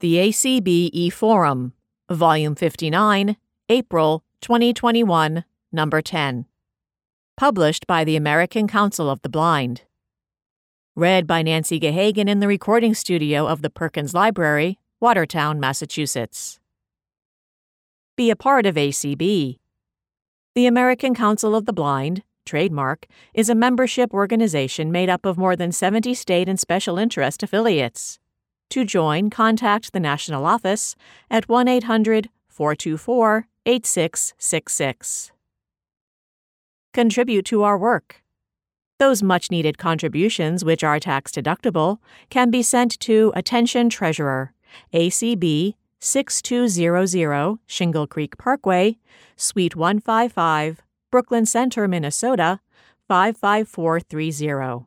The ACBE Forum, Volume 59, April 2021, Number 10. Published by the American Council of the Blind. Read by Nancy Gehagan in the recording studio of the Perkins Library, Watertown, Massachusetts. Be a part of ACB. The American Council of the Blind, trademark, is a membership organization made up of more than 70 state and special interest affiliates. To join, contact the National Office at 1-800-424-8666. Contribute to our work. Those much-needed contributions, which are tax-deductible, can be sent to Attention Treasurer, ACB 6200 Shingle Creek Parkway, Suite 155, Brooklyn Center, Minnesota, 55430.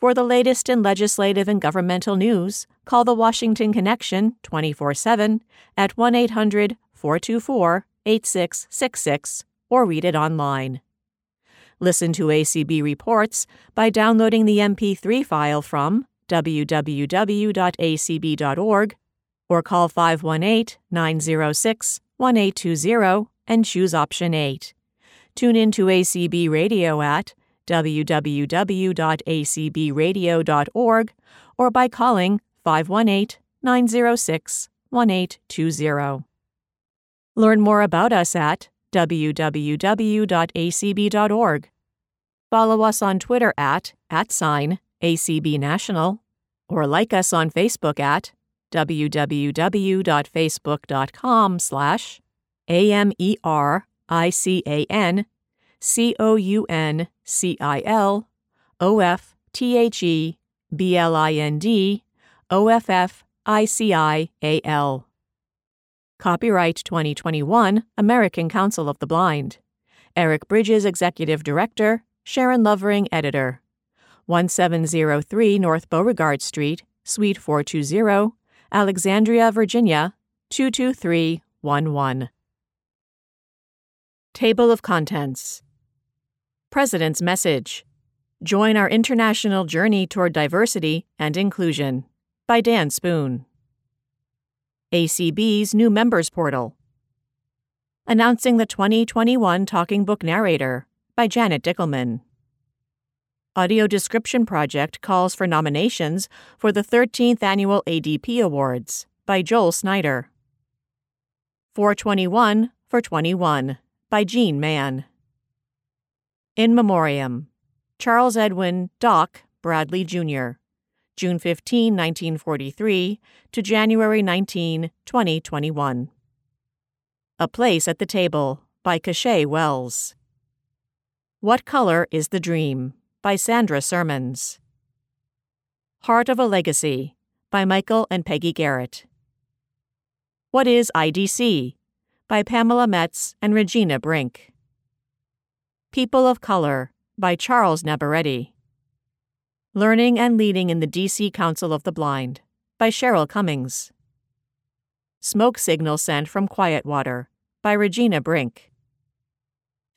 For the latest in legislative and governmental news, call the Washington Connection 24/7 at 1-800-424-8666 or read it online. Listen to ACB reports by downloading the MP3 file from www.acb.org or call 518-906-1820 and choose option 8. Tune in to ACB Radio at www.acbradio.org or by calling 518-906-1820. Learn more about us at www.acb.org. Follow us on Twitter @ACBNational, or like us on Facebook at www.facebook.com/AMERICANCOUNCILOFTHEBLINDOFFICIAL. Copyright 2021, American Council of the Blind. Eric Bridges, Executive Director, Sharon Lovering, Editor. 1703 North Beauregard Street, Suite 420, Alexandria, Virginia, 22311. Table of Contents. President's Message. Join our international journey toward diversity and inclusion. By Dan Spoon. ACB's New Members Portal. Announcing the 2021 Talking Book Narrator. By Janet Dickelman. Audio Description Project calls for nominations for the 13th Annual ADP Awards. By Joel Snyder. 421 for 21. By Gene Mann. In Memoriam. Charles Edwin Doc Bradley, Jr., June 15, 1943 to January 19, 2021. A Place at the Table by Cachet Wells. What Color is the Dream by Sandra Sermons. Heart of a Legacy by Michael and Peggy Garrett. What is IDC by Pamela Metz and Regina Brink. People of Color by Charles Nabaretti. Learning and Leading in the D.C. Council of the Blind by Cheryl Cummings. Smoke Signal Sent from Quiet Water by Regina Brink.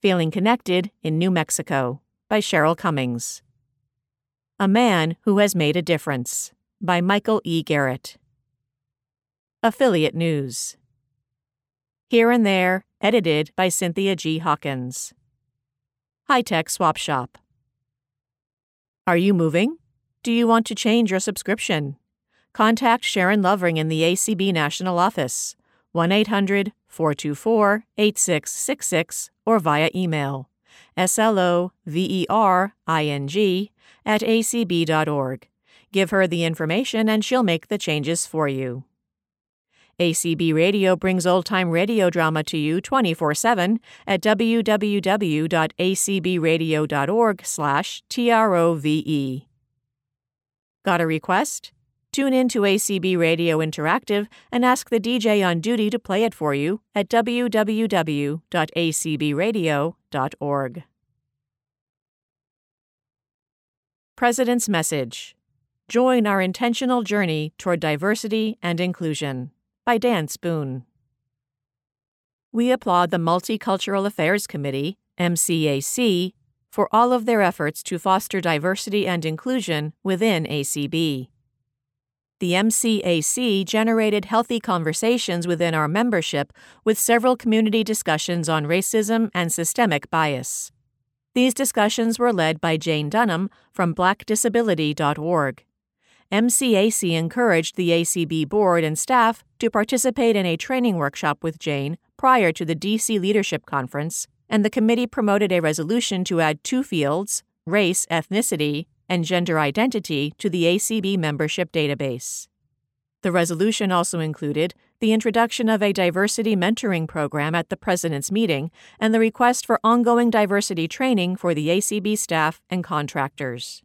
Feeling Connected in New Mexico by Cheryl Cummings. A Man Who Has Made a Difference by Michael E. Garrett. Affiliate News. Here and There, edited by Cynthia G. Hawkins. High-Tech Swap Shop. Are you moving? Do you want to change your subscription? Contact Sharon Lovering in the ACB National Office, 1-800-424-8666, or via email, slovering@acb.org. Give her the information and she'll make the changes for you. ACB Radio brings old-time radio drama to you 24/7 at www.acbradio.org/trove. Got a request? Tune in to ACB Radio Interactive and ask the DJ on duty to play it for you at www.acbradio.org. President's Message: Join Our Intentional Journey Toward Diversity and Inclusion by Dan Spoon. We applaud the Multicultural Affairs Committee, MCAC, for all of their efforts to foster diversity and inclusion within ACB. The MCAC generated healthy conversations within our membership with several community discussions on racism and systemic bias. These discussions were led by Jane Dunham from blackdisability.org. MCAC encouraged the ACB board and staff to participate in a training workshop with Jane prior to the D.C. Leadership Conference, and the committee promoted a resolution to add two fields, race, ethnicity, and gender identity, to the ACB membership database. The resolution also included the introduction of a diversity mentoring program at the President's meeting and the request for ongoing diversity training for the ACB staff and contractors.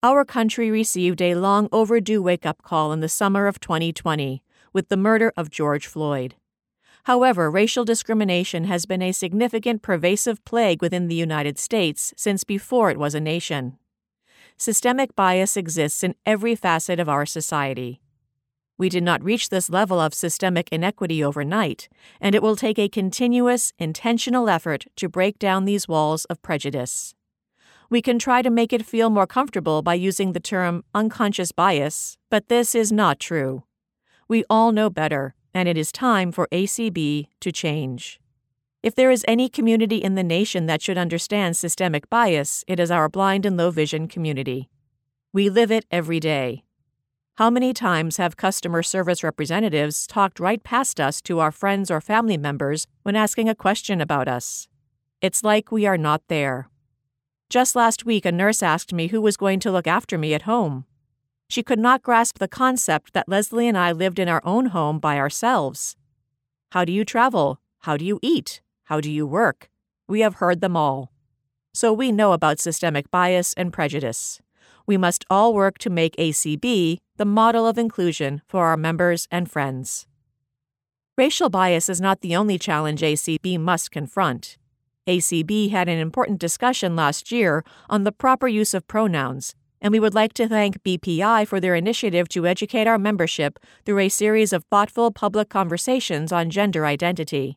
Our country received a long overdue wake-up call in the summer of 2020 with the murder of George Floyd. However, racial discrimination has been a significant pervasive plague within the United States since before it was a nation. Systemic bias exists in every facet of our society. We did not reach this level of systemic inequity overnight, and it will take a continuous, intentional effort to break down these walls of prejudice. We can try to make it feel more comfortable by using the term unconscious bias, but this is not true. We all know better, and it is time for ACB to change. If there is any community in the nation that should understand systemic bias, it is our blind and low vision community. We live it every day. How many times have customer service representatives talked right past us to our friends or family members when asking a question about us? It's like we are not there. Just last week, a nurse asked me who was going to look after me at home. She could not grasp the concept that Leslie and I lived in our own home by ourselves. How do you travel? How do you eat? How do you work? We have heard them all. So we know about systemic bias and prejudice. We must all work to make ACB the model of inclusion for our members and friends. Racial bias is not the only challenge ACB must confront. ACB had an important discussion last year on the proper use of pronouns, and we would like to thank BPI for their initiative to educate our membership through a series of thoughtful public conversations on gender identity.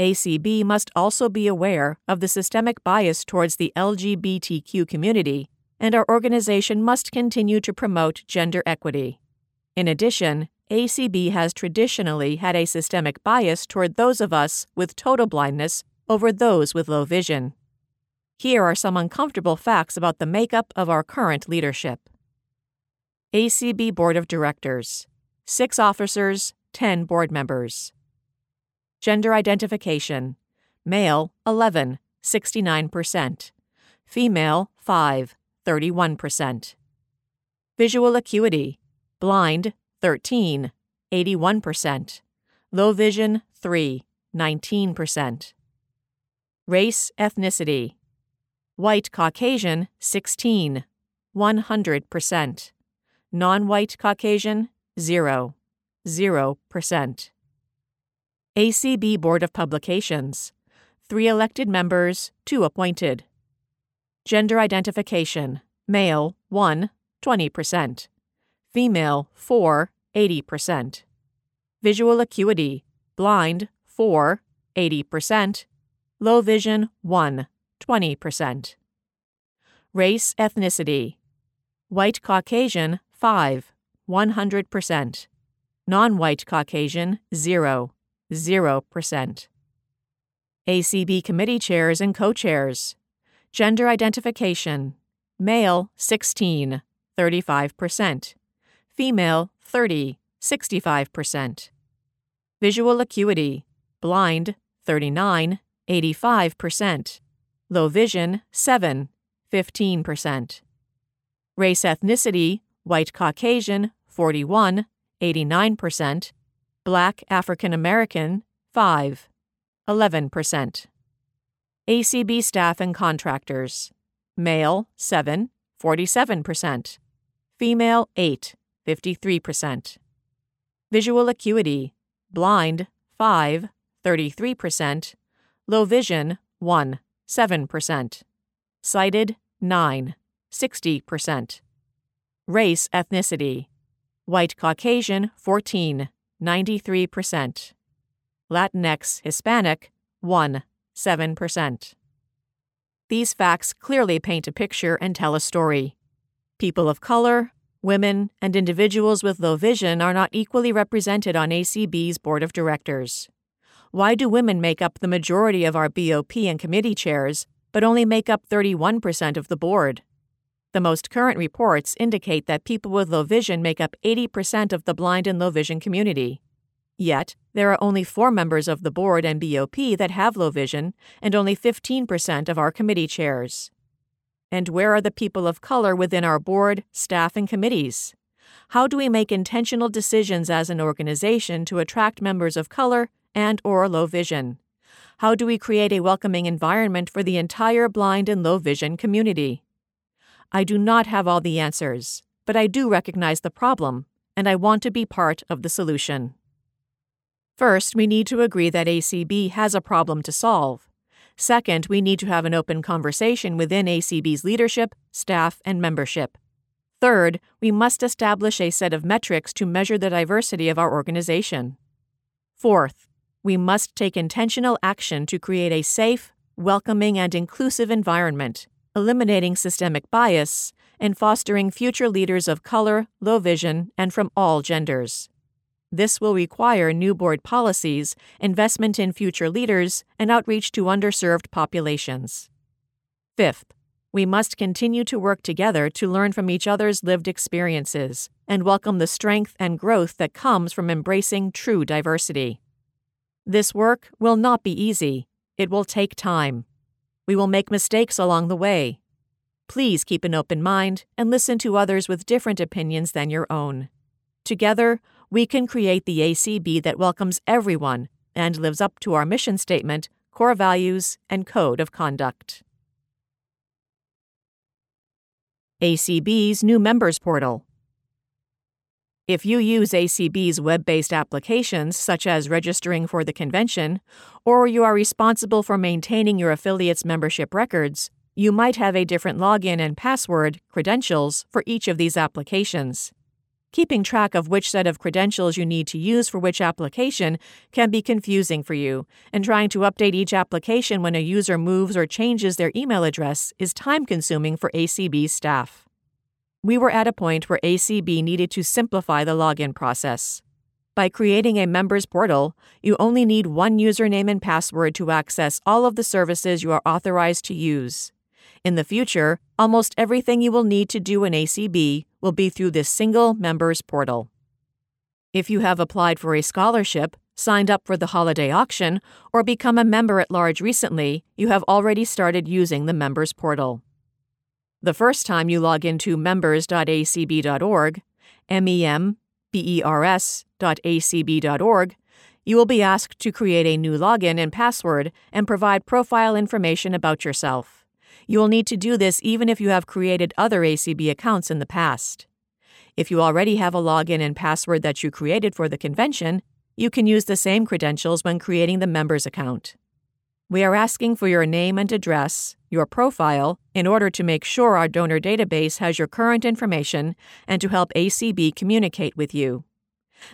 ACB must also be aware of the systemic bias towards the LGBTQ community, and our organization must continue to promote gender equity. In addition, ACB has traditionally had a systemic bias toward those of us with total blindness over those with low vision. Here are some uncomfortable facts about the makeup of our current leadership. ACB Board of Directors: 6 officers, 10 board members. Gender identification: male, 11, 69%. Female, 5, 31%. Visual acuity: blind, 13, 81%. Low vision, 3, 19%. Race, ethnicity: white Caucasian, 16, 100%. Non-white Caucasian, 0, 0%. ACB Board of Publications: 3 elected members, 2 appointed. Gender identification: male, 1, 20%. Female, 4, 80%. Visual acuity: blind, 4, 80%. Low vision, 1, 20%. Race, ethnicity: white Caucasian, 5, 100%. Non-white Caucasian, 0, 0%. ACB committee chairs and co-chairs: gender identification: male, 16, 35%. Female, 30, 65%. Visual acuity: blind, 39, 85%. Low vision, 7, 15%. Race, ethnicity: white Caucasian, 41, 89%. Black African American, 5, 11%. ACB staff and contractors: male, 7, 47%. Female, 8, 53%. Visual acuity, blind, 5, 33%, low vision, 1, 7%, sighted, 9, 60%. Race ethnicity, white Caucasian, 14, 93%, Latinx Hispanic, 1, 7%. These facts clearly paint a picture and tell a story. People of color, women, and individuals with low vision are not equally represented on ACB's board of directors. Why do women make up the majority of our BOP and committee chairs, but only make up 31% of the board? The most current reports indicate that people with low vision make up 80% of the blind and low vision community. Yet, there are only 4 members of the board and BOP that have low vision, and only 15% of our committee chairs. And where are the people of color within our board, staff, and committees? How do we make intentional decisions as an organization to attract members of color and/or low vision? How do we create a welcoming environment for the entire blind and low vision community? I do not have all the answers, but I do recognize the problem, and I want to be part of the solution. First, we need to agree that ACB has a problem to solve. Second, we need to have an open conversation within ACB's leadership, staff, and membership. Third, we must establish a set of metrics to measure the diversity of our organization. Fourth, we must take intentional action to create a safe, welcoming, and inclusive environment, eliminating systemic bias, and fostering future leaders of color, low vision, and from all genders. This will require new board policies, investment in future leaders, and outreach to underserved populations. Fifth, we must continue to work together to learn from each other's lived experiences and welcome the strength and growth that comes from embracing true diversity. This work will not be easy. It will take time. We will make mistakes along the way. Please keep an open mind and listen to others with different opinions than your own. Together, we can create the ACB that welcomes everyone and lives up to our mission statement, core values, and code of conduct. ACB's New Members Portal. If you use ACB's web-based applications, such as registering for the convention, or you are responsible for maintaining your affiliate's membership records, you might have a different login and password, credentials, for each of these applications. Keeping track of which set of credentials you need to use for which application can be confusing for you, and trying to update each application when a user moves or changes their email address is time-consuming for ACB staff. We were at a point where ACB needed to simplify the login process. By creating a members portal, you only need one username and password to access all of the services you are authorized to use. In the future, almost everything you will need to do in ACB will be through this single members portal. If you have applied for a scholarship, signed up for the holiday auction, or become a member at large recently, you have already started using the members portal. The first time you log into members.acb.org, members.acb.org, you will be asked to create a new login and password and provide profile information about yourself. You will need to do this even if you have created other ACB accounts in the past. If you already have a login and password that you created for the convention, you can use the same credentials when creating the members account. We are asking for your name and address, your profile, in order to make sure our donor database has your current information and to help ACB communicate with you.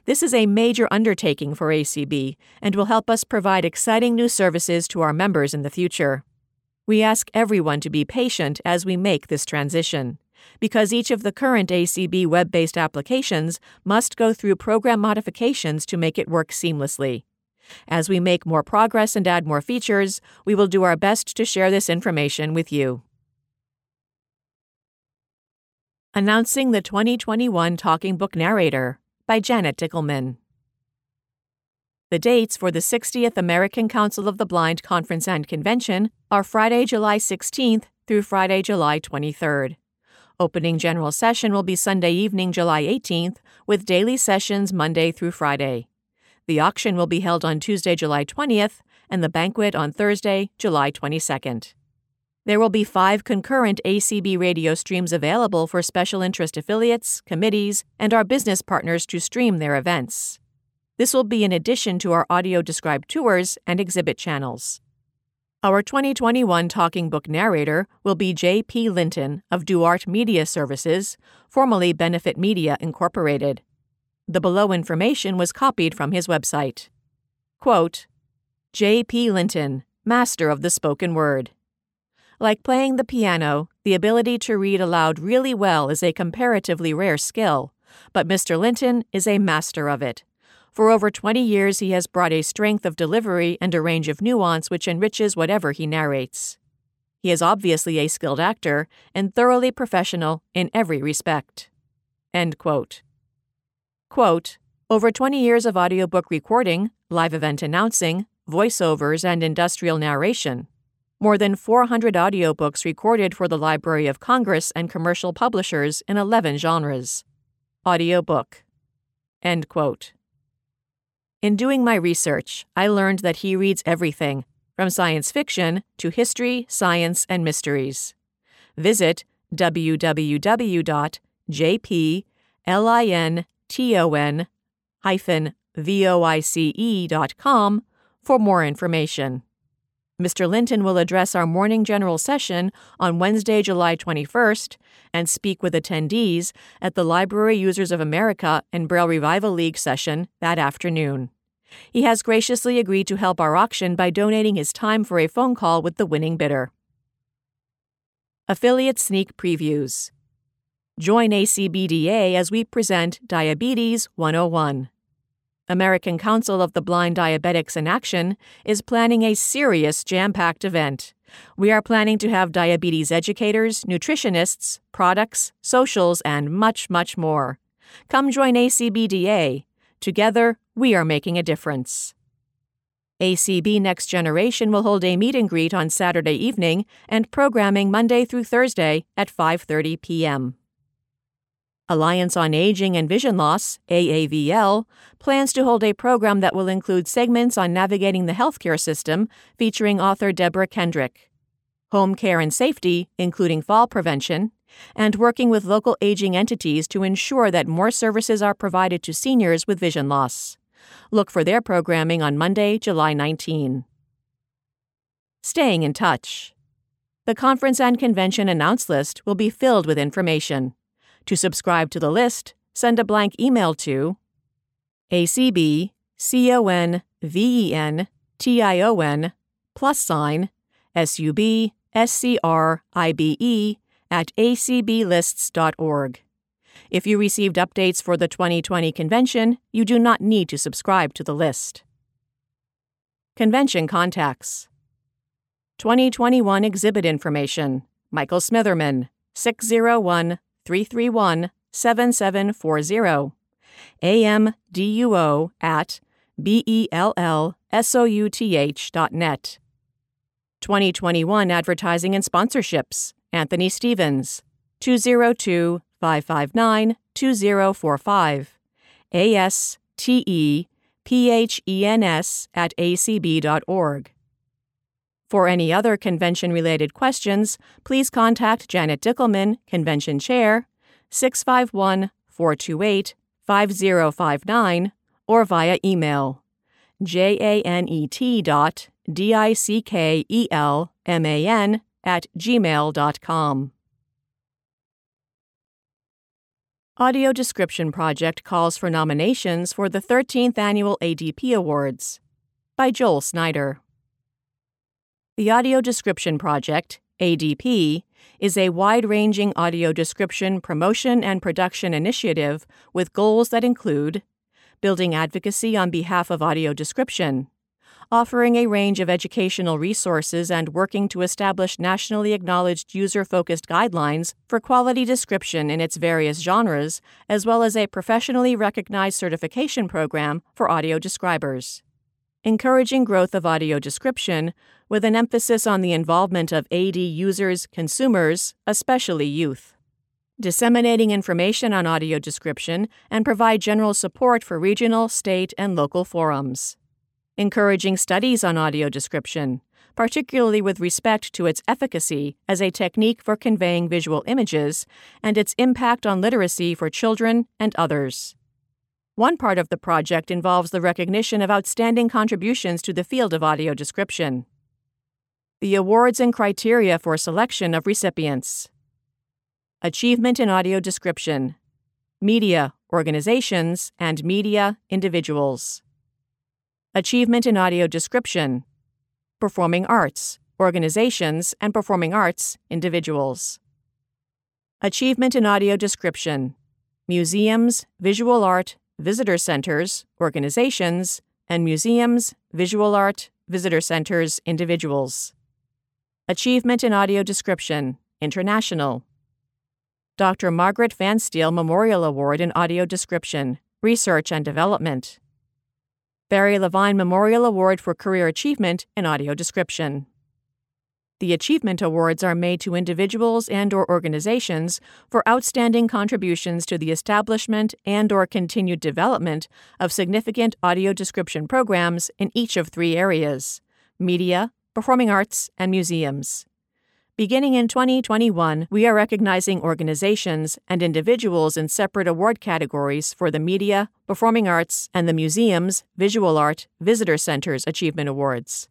This is a major undertaking for ACB and will help us provide exciting new services to our members in the future. We ask everyone to be patient as we make this transition, because each of the current ACB web-based applications must go through program modifications to make it work seamlessly. As we make more progress and add more features, we will do our best to share this information with you. Announcing the 2021 Talking Book Narrator by Janet Dickelman. The dates for the 60th American Council of the Blind Conference and Convention are Friday, July 16th through Friday, July 23rd. Opening general session will be Sunday evening, July 18th, with daily sessions Monday through Friday. The auction will be held on Tuesday, July 20th, and the banquet on Thursday, July 22nd. There will be 5 concurrent ACB radio streams available for special interest affiliates, committees, and our business partners to stream their events. This will be in addition to our audio-described tours and exhibit channels. Our 2021 talking book narrator will be J.P. Linton of Duarte Media Services, formerly Benefit Media Incorporated. The below information was copied from his website. Quote, J.P. Linton, master of the spoken word. Like playing the piano, the ability to read aloud really well is a comparatively rare skill, but Mr. Linton is a master of it. For over 20 years, he has brought a strength of delivery and a range of nuance which enriches whatever he narrates. He is obviously a skilled actor and thoroughly professional in every respect. End quote. Quote, over 20 years of audiobook recording, live event announcing, voiceovers, and industrial narration. More than 400 audiobooks recorded for the Library of Congress and commercial publishers in 11 genres. Audiobook. End quote. In doing my research, I learned that he reads everything, from science fiction to history, science, and mysteries. Visit www.jplinton-voice.com for more information. Mr. Linton will address our morning general session on Wednesday, July 21st, and speak with attendees at the Library Users of America and Braille Revival League session that afternoon. He has graciously agreed to help our auction by donating his time for a phone call with the winning bidder. Affiliate Sneak Previews. Join ACBDA as we present Diabetes 101. American Council of the Blind Diabetics in Action is planning a serious jam-packed event. We are planning to have diabetes educators, nutritionists, products, socials, and much, much more. Come join ACBDA. Together, we are making a difference. ACB Next Generation will hold a meet and greet on Saturday evening and programming Monday through Thursday at 5:30 p.m. Alliance on Aging and Vision Loss, AAVL, plans to hold a program that will include segments on navigating the healthcare system featuring author Deborah Kendrick, home care and safety, including fall prevention, and working with local aging entities to ensure that more services are provided to seniors with vision loss. Look for their programming on Monday, July 19. Staying in touch. The conference and convention announce list will be filled with information. To subscribe to the list, send a blank email to acbconvention@acblists.org. If you received updates for the 2020 convention, you do not need to subscribe to the list. Convention contacts. 2021 exhibit information. Michael Smitherman, 601-331-7740, amduo@bellsouth.net. 2021 Advertising and Sponsorships, Anthony Stevens, 202-559-2045, astephens@acb.org. For any other convention-related questions, please contact Janet Dickelman, Convention Chair, 651-428-5059, or via email, janet.dickelman@gmail.com. Audio Description Project calls for nominations for the 13th Annual ADP Awards by Joel Snyder. The Audio Description Project, ADP, is a wide-ranging audio description promotion and production initiative with goals that include building advocacy on behalf of audio description, offering a range of educational resources and working to establish nationally acknowledged user-focused guidelines for quality description in its various genres, as well as a professionally recognized certification program for audio describers. Encouraging growth of audio description with an emphasis on the involvement of AD users, consumers, especially youth. Disseminating information on audio description and provide general support for regional, state, and local forums. Encouraging studies on audio description, particularly with respect to its efficacy as a technique for conveying visual images and its impact on literacy for children and others. One part of the project involves the recognition of outstanding contributions to the field of audio description. The awards and criteria for selection of recipients. Achievement in audio description. Media, organizations, and media, individuals. Achievement in audio description. Performing arts, organizations, and performing arts, individuals. Achievement in audio description. Museums, visual art, visitor centers, organizations, and museums, visual art, visitor centers, individuals. Achievement in audio description, international. Dr. Margaret Vansteel Memorial Award in Audio Description, Research and Development. Barry Levine Memorial Award for Career Achievement in Audio Description. The Achievement Awards are made to individuals and/or organizations for outstanding contributions to the establishment and/or continued development of significant audio description programs in each of three areas: media, performing arts, and museums. Beginning in 2021, we are recognizing organizations and individuals in separate award categories for the media, performing arts, and the museums, visual art, visitor centers achievement awards.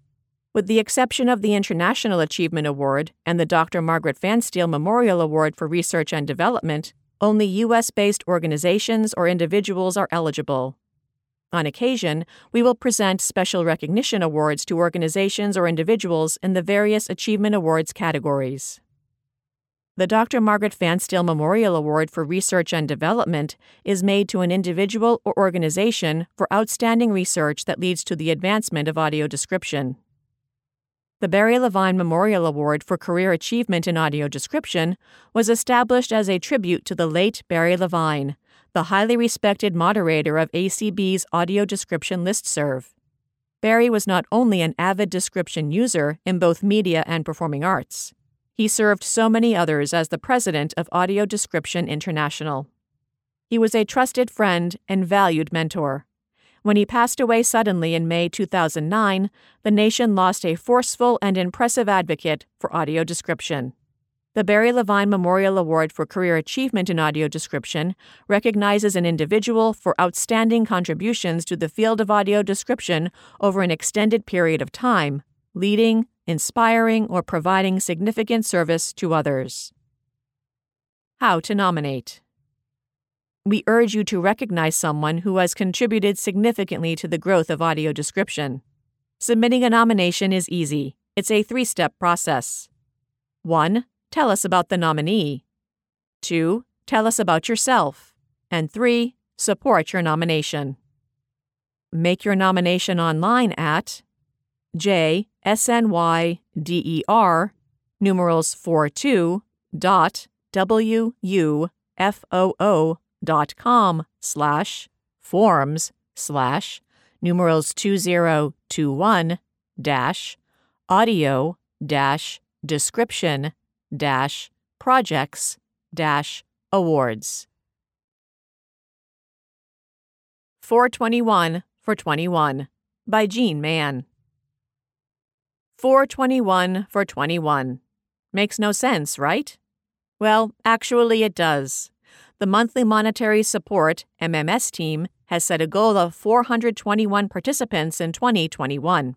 With the exception of the International Achievement Award and the Dr. Margaret Vansteel Memorial Award for Research and Development, only U.S.-based organizations or individuals are eligible. On occasion, we will present special recognition awards to organizations or individuals in the various Achievement Awards categories. The Dr. Margaret Vansteel Memorial Award for Research and Development is made to an individual or organization for outstanding research that leads to the advancement of audio description. The Barry Levine Memorial Award for Career Achievement in Audio Description was established as a tribute to the late Barry Levine, the highly respected moderator of ACB's Audio Description listserv. Barry was not only an avid description user in both media and performing arts. He served so many others as the president of Audio Description International. He was a trusted friend and valued mentor. When he passed away suddenly in May 2009, the nation lost a forceful and impressive advocate for audio description. The Barry Levine Memorial Award for Career Achievement in Audio Description recognizes an individual for outstanding contributions to the field of audio description over an extended period of time, leading, inspiring, or providing significant service to others. How to nominate. We urge you to recognize someone who has contributed significantly to the growth of audio description. Submitting a nomination is easy. It's a three-step process. 1. Tell us about the nominee. 2. Tell us about yourself. And 3. Support your nomination. Make your nomination online at jSNY.DER.forms/forms/2021-audio-description-awards. 421 for 21 by Gene Mann. 421 for 21. Makes no sense, right? Well, actually it does. The Monthly Monetary Support MMS team has set a goal of 421 participants in 2021.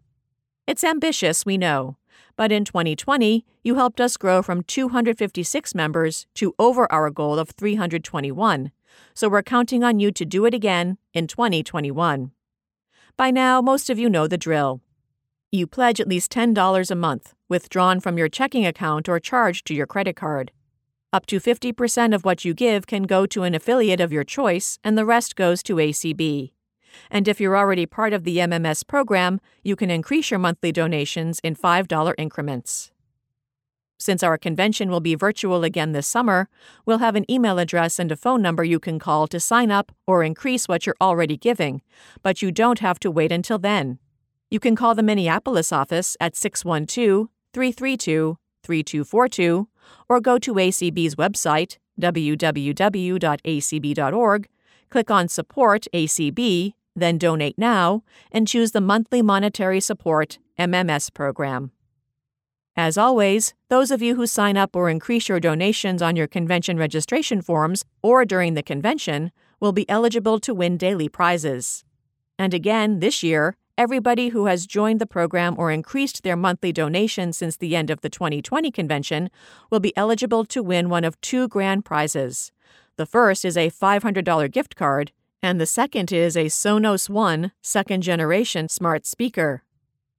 It's ambitious, we know, but in 2020, you helped us grow from 256 members to over our goal of 321, so we're counting on you to do it again in 2021. By now, most of you know the drill. You pledge at least $10 a month, withdrawn from your checking account or charged to your credit card. Up to 50% of what you give can go to an affiliate of your choice, and the rest goes to ACB. And if you're already part of the MMS program, you can increase your monthly donations in $5 increments. Since our convention will be virtual again this summer, we'll have an email address and a phone number you can call to sign up or increase what you're already giving, but you don't have to wait until then. You can call the Minneapolis office at 612-332-3242, or go to ACB's website, www.acb.org, click on Support ACB, then Donate Now, and choose the Monthly Monetary Support MMS program. As always, those of you who sign up or increase your donations on your convention registration forms or during the convention will be eligible to win daily prizes. And again, this year, everybody who has joined the program or increased their monthly donation since the end of the 2020 convention will be eligible to win one of two grand prizes. The first is a $500 gift card, and the second is a Sonos One second-generation smart speaker.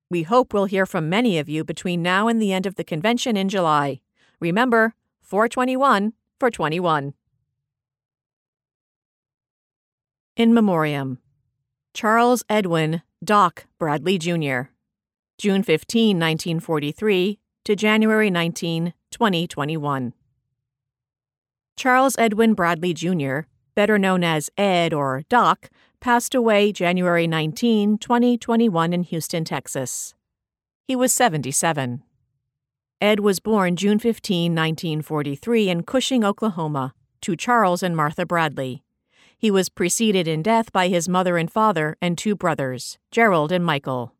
We hope we'll hear from many of you between now and the end of the convention in July. Remember, 421 for 21. In Memoriam. Charles Edwin Doc Bradley, Jr., June 15, 1943 to January 19, 2021. Charles Edwin Bradley, Jr., better known as Ed or Doc, passed away January 19, 2021 in Houston, Texas. He was 77. Ed was born June 15, 1943 in Cushing, Oklahoma, to Charles and Martha Bradley. He was preceded in death by his mother and father and two brothers, Gerald and Michael.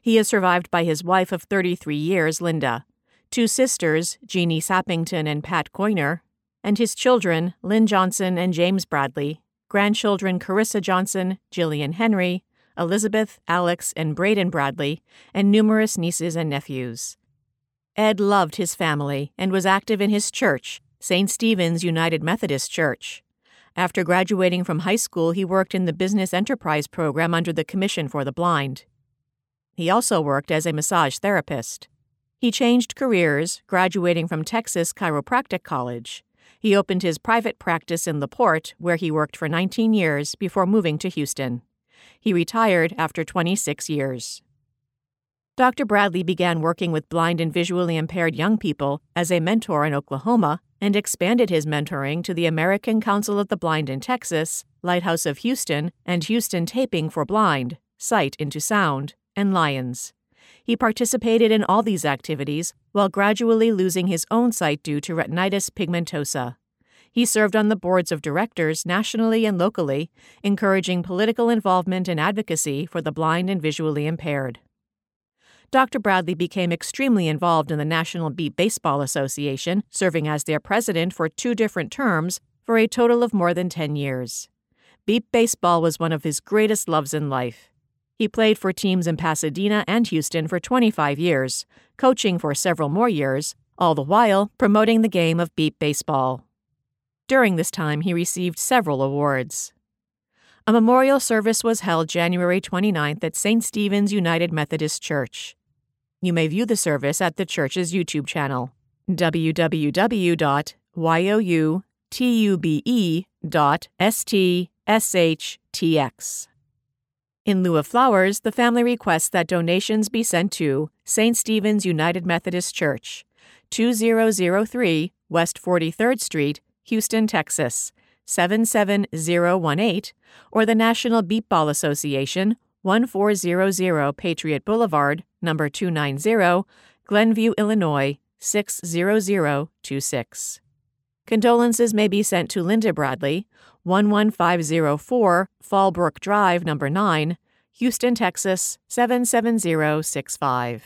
He is survived by his wife of 33 years, Linda, two sisters, Jeannie Sappington and Pat Coiner, and his children, Lynn Johnson and James Bradley, grandchildren Carissa Johnson, Jillian Henry, Elizabeth, Alex, and Braden Bradley, and numerous nieces and nephews. Ed loved his family and was active in his church, St. Stephen's United Methodist Church. After graduating from high school, he worked in the Business Enterprise Program under the Commission for the Blind. He also worked as a massage therapist. He changed careers, graduating from Texas Chiropractic College. He opened his private practice in La Porte, where he worked for 19 years before moving to Houston. He retired after 26 years. Dr. Bradley began working with blind and visually impaired young people as a mentor in Oklahoma and expanded his mentoring to the American Council of the Blind in Texas, Lighthouse of Houston, and Houston Taping for Blind, Sight into Sound, and Lions. He participated in all these activities while gradually losing his own sight due to retinitis pigmentosa. He served on the boards of directors nationally and locally, encouraging political involvement and advocacy for the blind and visually impaired. Dr. Bradley became extremely involved in the National Beat Baseball Association, serving as their president for two different terms for a total of more than 10 years. Beat baseball was one of his greatest loves in life. He played for teams in Pasadena and Houston for 25 years, coaching for several more years, all the while promoting the game of beat baseball. During this time, he received several awards. A memorial service was held January 29th at St. Stephen's United Methodist Church. You may view the service at the church's YouTube channel, www.youtube.stshtx. In lieu of flowers, the family requests that donations be sent to St. Stephen's United Methodist Church, 2003 West 43rd Street, Houston, Texas, 77018, or the National Beatball Association, 1400 Patriot Boulevard, number 290, Glenview, Illinois, 60026. Condolences may be sent to Linda Bradley, 11504 Fallbrook Drive, number 9, Houston, Texas, 77065.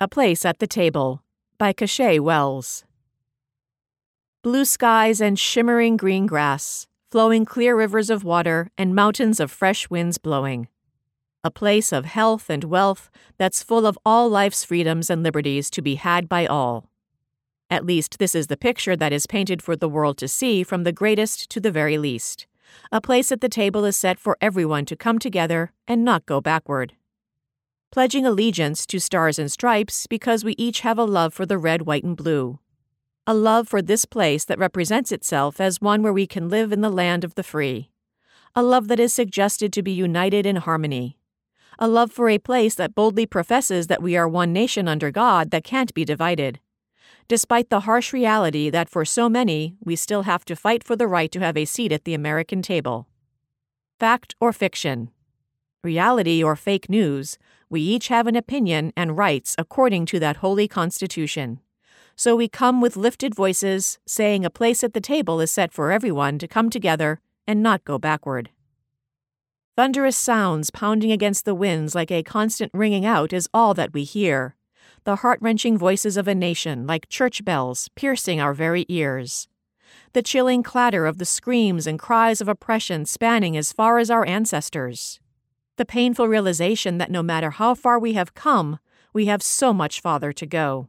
A Place at the Table by Cachet Wells. Blue skies and shimmering green grass, flowing clear rivers of water and mountains of fresh winds blowing. A place of health and wealth that's full of all life's freedoms and liberties to be had by all. At least this is the picture that is painted for the world to see from the greatest to the very least. A place at the table is set for everyone to come together and not go backward. Pledging allegiance to Stars and Stripes because we each have a love for the red, white, and blue. A love for this place that represents itself as one where we can live in the land of the free. A love that is suggested to be united in harmony. A love for a place that boldly professes that we are one nation under God that can't be divided. Despite the harsh reality that for so many, we still have to fight for the right to have a seat at the American table. Fact or fiction? Reality or fake news? We each have an opinion and rights according to that holy Constitution. So we come with lifted voices, saying a place at the table is set for everyone to come together and not go backward. Thunderous sounds pounding against the winds like a constant ringing out is all that we hear. The heart-wrenching voices of a nation like church bells piercing our very ears. The chilling clatter of the screams and cries of oppression spanning as far as our ancestors. The painful realization that no matter how far we have come, we have so much farther to go.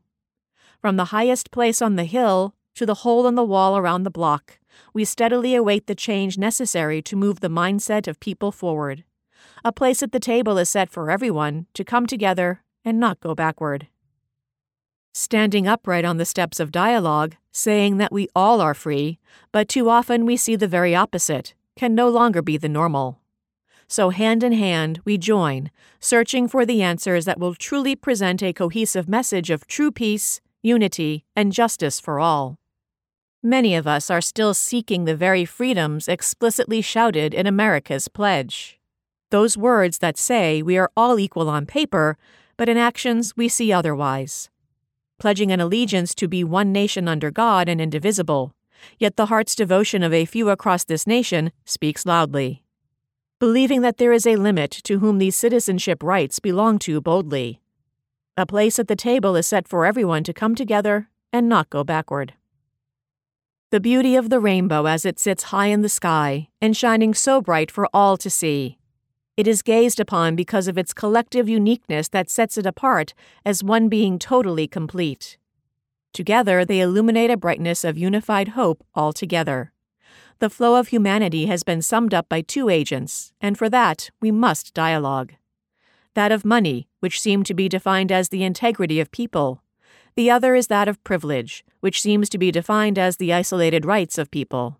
From the highest place on the hill to the hole in the wall around the block, we steadily await the change necessary to move the mindset of people forward. A place at the table is set for everyone to come together and not go backward. Standing upright on the steps of dialogue, saying that we all are free, but too often we see the very opposite, can no longer be the normal. So hand in hand, we join, searching for the answers that will truly present a cohesive message of true peace, unity, and justice for all. Many of us are still seeking the very freedoms explicitly shouted in America's pledge. Those words that say we are all equal on paper, but in actions we see otherwise. Pledging an allegiance to be one nation under God and indivisible, yet the heart's devotion of a few across this nation speaks loudly. Believing that there is a limit to whom these citizenship rights belong to boldly. A place at the table is set for everyone to come together and not go backward. The beauty of the rainbow as it sits high in the sky and shining so bright for all to see. It is gazed upon because of its collective uniqueness that sets it apart as one being totally complete. Together, they illuminate a brightness of unified hope altogether. The flow of humanity has been summed up by two agents, and for that, we must dialogue. That of money, which seemed to be defined as the integrity of people. The other is that of privilege, which seems to be defined as the isolated rights of people.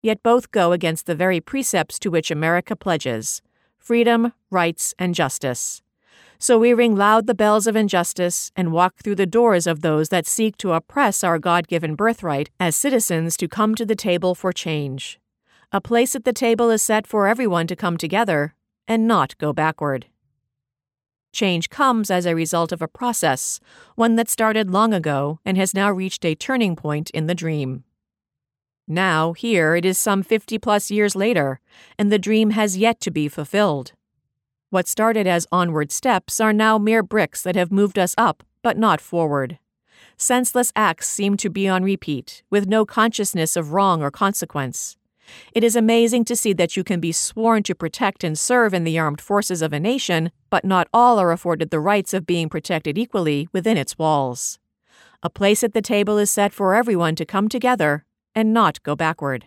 Yet both go against the very precepts to which America pledges— freedom, rights, and justice. So we ring loud the bells of injustice and walk through the doors of those that seek to oppress our God-given birthright as citizens to come to the table for change. A place at the table is set for everyone to come together and not go backward. Change comes as a result of a process, one that started long ago and has now reached a turning point in the dream. Now, here, it is some 50-plus years later, and the dream has yet to be fulfilled. What started as onward steps are now mere bricks that have moved us up, but not forward. Senseless acts seem to be on repeat, with no consciousness of wrong or consequence. It is amazing to see that you can be sworn to protect and serve in the armed forces of a nation, but not all are afforded the rights of being protected equally within its walls. A place at the table is set for everyone to come together and not go backward.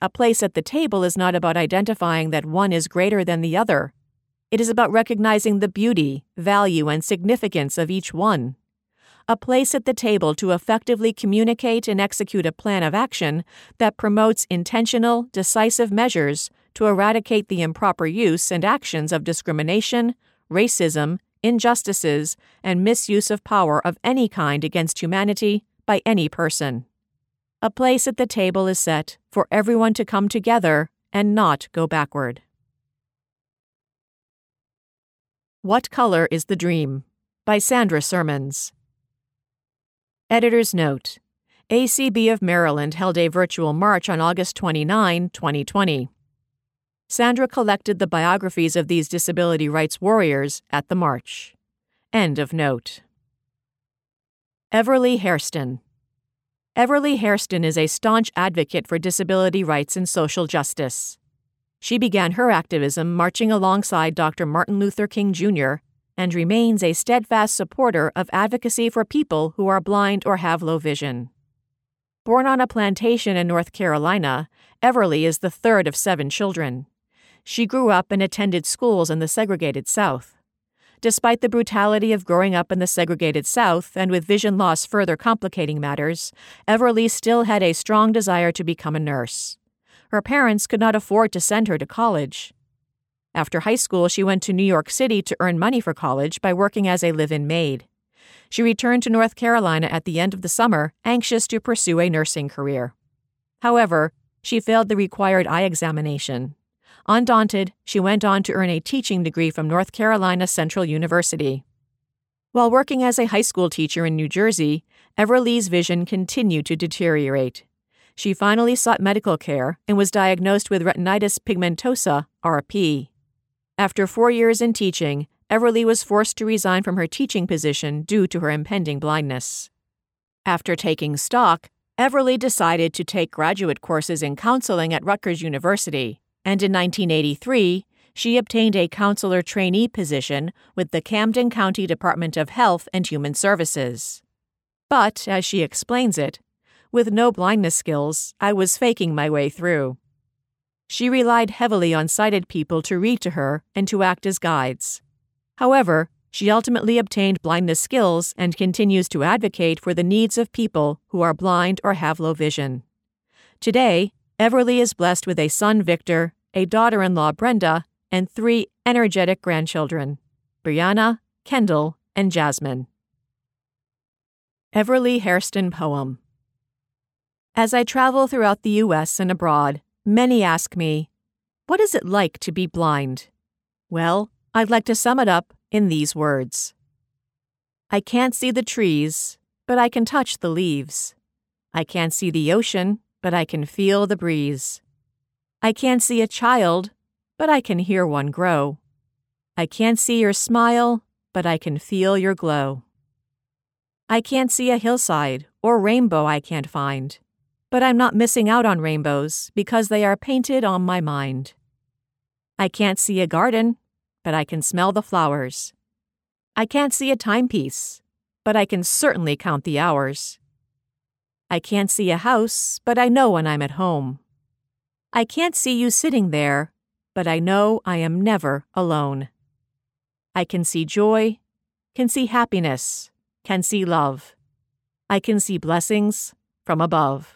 A place at the table is not about identifying that one is greater than the other. It is about recognizing the beauty, value, and significance of each one. A place at the table to effectively communicate and execute a plan of action that promotes intentional, decisive measures to eradicate the improper use and actions of discrimination, racism, injustices, and misuse of power of any kind against humanity by any person. A place at the table is set for everyone to come together and not go backward. What Color is the Dream? By Sandra Sermons. Editor's Note. ACB of Maryland held a virtual march on August 29, 2020. Sandra collected the biographies of these disability rights warriors at the march. End of note. Everly Hairston. Everly Hairston is a staunch advocate for disability rights and social justice. She began her activism marching alongside Dr. Martin Luther King, Jr., and remains a steadfast supporter of advocacy for people who are blind or have low vision. Born on a plantation in North Carolina, Everly is the third of 7 children. She grew up and attended schools in the segregated South. Despite the brutality of growing up in the segregated South and with vision loss further complicating matters, Everly still had a strong desire to become a nurse. Her parents could not afford to send her to college. After high school, she went to New York City to earn money for college by working as a live-in maid. She returned to North Carolina at the end of the summer, anxious to pursue a nursing career. However, she failed the required eye examination. Undaunted, she went on to earn a teaching degree from North Carolina Central University. While working as a high school teacher in New Jersey, Everly's vision continued to deteriorate. She finally sought medical care and was diagnosed with retinitis pigmentosa, RP. After 4 years in teaching, Everly was forced to resign from her teaching position due to her impending blindness. After taking stock, Everly decided to take graduate courses in counseling at Rutgers University, and in 1983, she obtained a counselor trainee position with the Camden County Department of Health and Human Services. But, as she explains it, with no blindness skills, I was faking my way through. She relied heavily on sighted people to read to her and to act as guides. However, she ultimately obtained blindness skills and continues to advocate for the needs of people who are blind or have low vision. Today, Everly is blessed with a son, Victor, a daughter-in-law, Brenda, and 3 energetic grandchildren, Brianna, Kendall, and Jasmine. Everly Hairston Poem. As I travel throughout the U.S. and abroad, many ask me, what is it like to be blind? Well, I'd like to sum it up in these words. I can't see the trees, but I can touch the leaves. I can't see the ocean, but I can feel the breeze. I can't see a child, but I can hear one grow. I can't see your smile, but I can feel your glow. I can't see a hillside or rainbow I can't find. But I'm not missing out on rainbows because they are painted on my mind. I can't see a garden, but I can smell the flowers. I can't see a timepiece, but I can certainly count the hours. I can't see a house, but I know when I'm at home. I can't see you sitting there, but I know I am never alone. I can see joy, can see happiness, can see love. I can see blessings from above.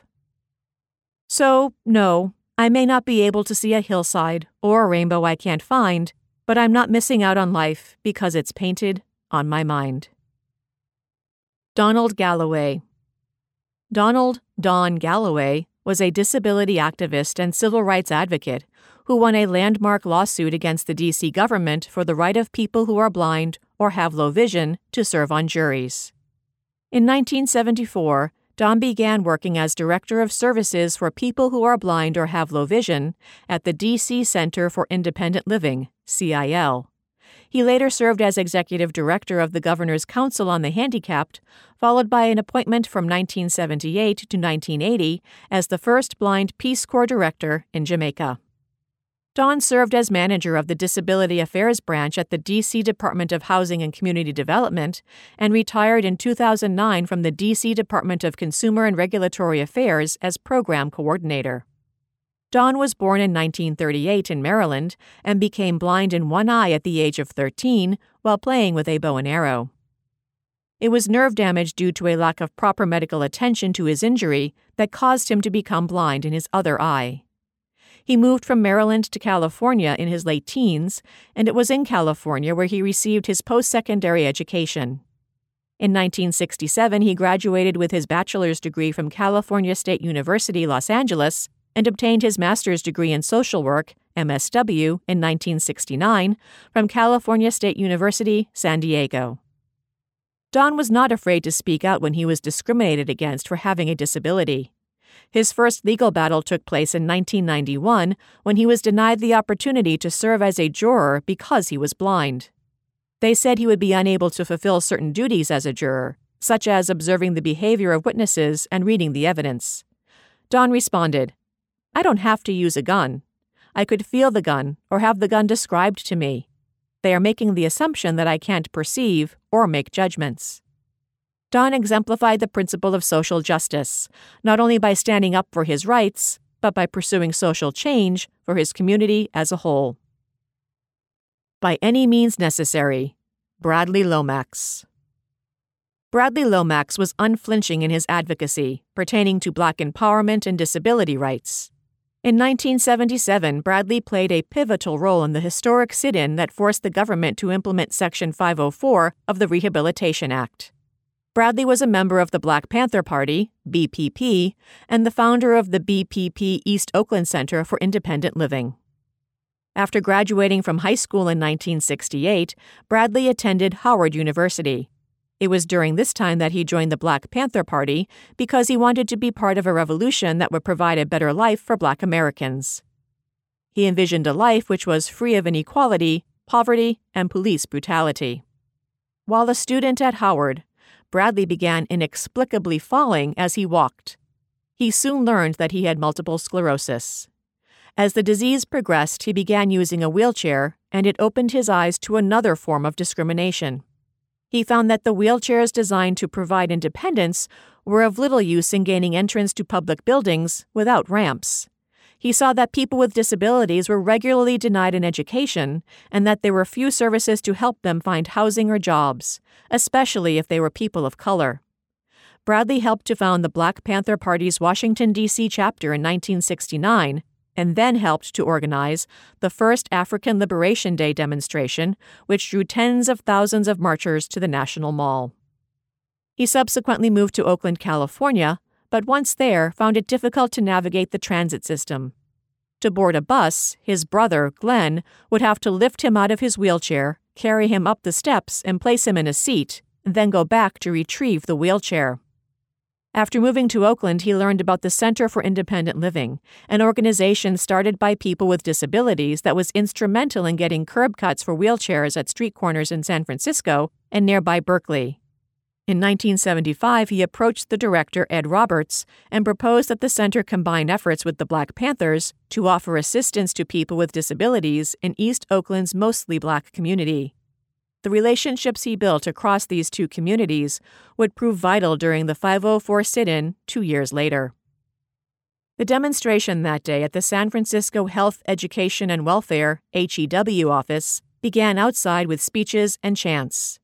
So, no, I may not be able to see a hillside or a rainbow I can't find, but I'm not missing out on life because it's painted on my mind. Donald Galloway. Donald "Don" Galloway was a disability activist and civil rights advocate who won a landmark lawsuit against the D.C. government for the right of people who are blind or have low vision to serve on juries. In 1974, Don began working as Director of Services for People Who Are Blind or Have Low Vision at the D.C. Center for Independent Living, CIL. He later served as Executive Director of the Governor's Council on the Handicapped, followed by an appointment from 1978 to 1980 as the first blind Peace Corps Director in Jamaica. Don served as manager of the Disability Affairs Branch at the D.C. Department of Housing and Community Development and retired in 2009 from the D.C. Department of Consumer and Regulatory Affairs as program coordinator. Don was born in 1938 in Maryland and became blind in one eye at the age of 13 while playing with a bow and arrow. It was nerve damage due to a lack of proper medical attention to his injury that caused him to become blind in his other eye. He moved from Maryland to California in his late teens, and it was in California where he received his post-secondary education. In 1967, he graduated with his bachelor's degree from California State University, Los Angeles, and obtained his master's degree in social work, MSW, in 1969 from California State University, San Diego. Don was not afraid to speak out when he was discriminated against for having a disability. His first legal battle took place in 1991 when he was denied the opportunity to serve as a juror because he was blind. They said he would be unable to fulfill certain duties as a juror, such as observing the behavior of witnesses and reading the evidence. Don responded, "I don't have to use a gun. I could feel the gun or have the gun described to me. They are making the assumption that I can't perceive or make judgments." Don exemplified the principle of social justice, not only by standing up for his rights, but by pursuing social change for his community as a whole. By Any Means Necessary, Bradley Lomax. Bradley Lomax was unflinching in his advocacy pertaining to Black empowerment and disability rights. In 1977, Bradley played a pivotal role in the historic sit-in that forced the government to implement Section 504 of the Rehabilitation Act. Bradley was a member of the Black Panther Party, BPP, and the founder of the BPP East Oakland Center for Independent Living. After graduating from high school in 1968, Bradley attended Howard University. It was during this time that he joined the Black Panther Party because he wanted to be part of a revolution that would provide a better life for Black Americans. He envisioned a life which was free of inequality, poverty, and police brutality. While a student at Howard, Bradley began inexplicably falling as he walked. He soon learned that he had multiple sclerosis. As the disease progressed, he began using a wheelchair, and it opened his eyes to another form of discrimination. He found that the wheelchairs designed to provide independence were of little use in gaining entrance to public buildings without ramps. He saw that people with disabilities were regularly denied an education and that there were few services to help them find housing or jobs, especially if they were people of color. Bradley helped to found the Black Panther Party's Washington, D.C. chapter in 1969 and then helped to organize the first African Liberation Day demonstration, which drew tens of thousands of marchers to the National Mall. He subsequently moved to Oakland, California, but once there found it difficult to navigate the transit system. To board a bus, his brother, Glenn, would have to lift him out of his wheelchair, carry him up the steps and place him in a seat, then go back to retrieve the wheelchair. After moving to Oakland, he learned about the Center for Independent Living, an organization started by people with disabilities that was instrumental in getting curb cuts for wheelchairs at street corners in San Francisco and nearby Berkeley. In 1975, he approached the director, Ed Roberts, and proposed that the center combine efforts with the Black Panthers to offer assistance to people with disabilities in East Oakland's mostly Black community. The relationships he built across these two communities would prove vital during the 504 sit-in 2 years later. The demonstration that day at the San Francisco Health, Education, and Welfare (HEW) office began outside with speeches and chants.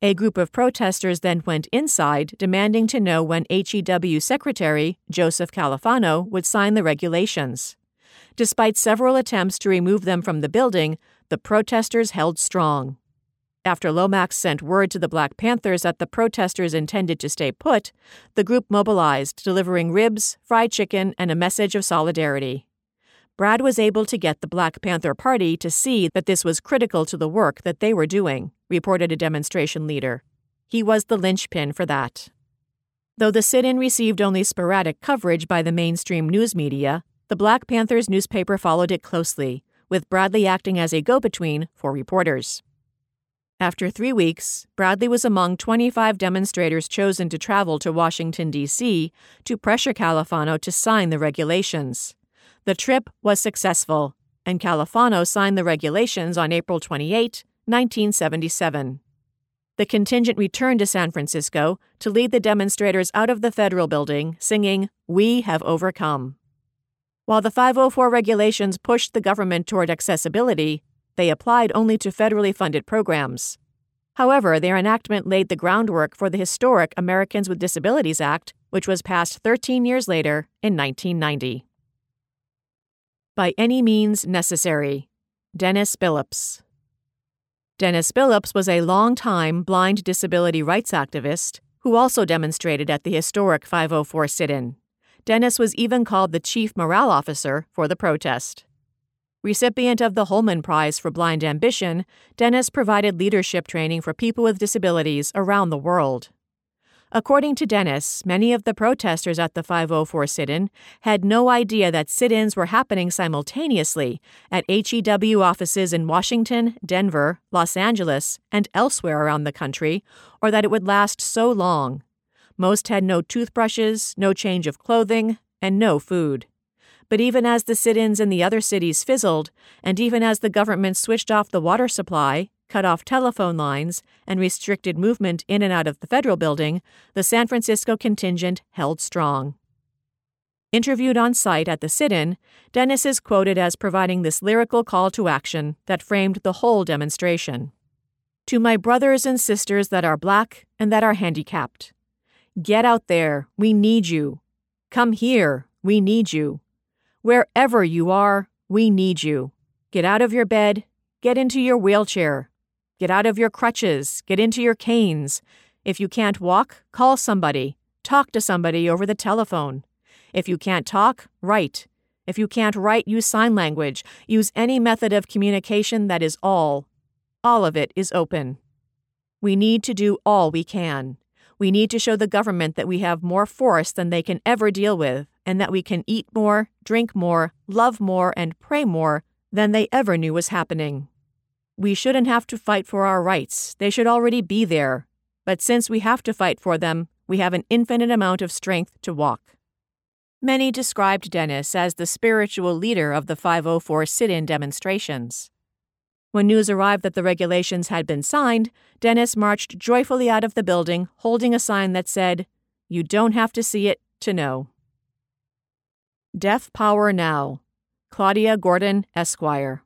A group of protesters then went inside, demanding to know when HEW Secretary Joseph Califano would sign the regulations. Despite several attempts to remove them from the building, the protesters held strong. After Lomax sent word to the Black Panthers that the protesters intended to stay put, the group mobilized, delivering ribs, fried chicken, and a message of solidarity. Brad was able to get the Black Panther Party to see that this was critical to the work that they were doing, reported a demonstration leader. He was the linchpin for that. Though the sit-in received only sporadic coverage by the mainstream news media, the Black Panthers newspaper followed it closely, with Bradley acting as a go-between for reporters. After 3 weeks, Bradley was among 25 demonstrators chosen to travel to Washington, D.C. to pressure Califano to sign the regulations. The trip was successful, and Califano signed the regulations on April 28, 1977. The contingent returned to San Francisco to lead the demonstrators out of the Federal Building, singing, "We Have Overcome." While the 504 regulations pushed the government toward accessibility, they applied only to federally funded programs. However, their enactment laid the groundwork for the historic Americans with Disabilities Act, which was passed 13 years later in 1990. By any means necessary. Dennis Billups. Dennis Billups was a long-time blind disability rights activist who also demonstrated at the historic 504 sit-in. Dennis was even called the chief morale officer for the protest. Recipient of the Holman Prize for Blind Ambition, Dennis provided leadership training for people with disabilities around the world. According to Dennis, many of the protesters at the 504 sit-in had no idea that sit-ins were happening simultaneously at HEW offices in Washington, Denver, Los Angeles, and elsewhere around the country, or that it would last so long. Most had no toothbrushes, no change of clothing, and no food. But even as the sit-ins in the other cities fizzled, and even as the government switched off the water supply, cut off telephone lines, and restricted movement in and out of the Federal Building, the San Francisco contingent held strong. Interviewed on site at the sit-in, Dennis is quoted as providing this lyrical call to action that framed the whole demonstration. "To my brothers and sisters that are Black and that are handicapped. Get out there, we need you. Come here, we need you. Wherever you are, we need you. Get out of your bed. Get into your wheelchair. Get out of your crutches. Get into your canes. If you can't walk, call somebody. Talk to somebody over the telephone. If you can't talk, write. If you can't write, use sign language. Use any method of communication that is all. All of it is open." We need to do all we can. We need to show the government that we have more force than they can ever deal with, and that we can eat more, drink more, love more, and pray more than they ever knew was happening. We shouldn't have to fight for our rights. They should already be there. But since we have to fight for them, we have an infinite amount of strength to walk." Many described Dennis as the spiritual leader of the 504 sit-in demonstrations. When news arrived that the regulations had been signed, Dennis marched joyfully out of the building, holding a sign that said, "You don't have to see it to know." Deaf Power Now, Claudia Gordon, Esquire.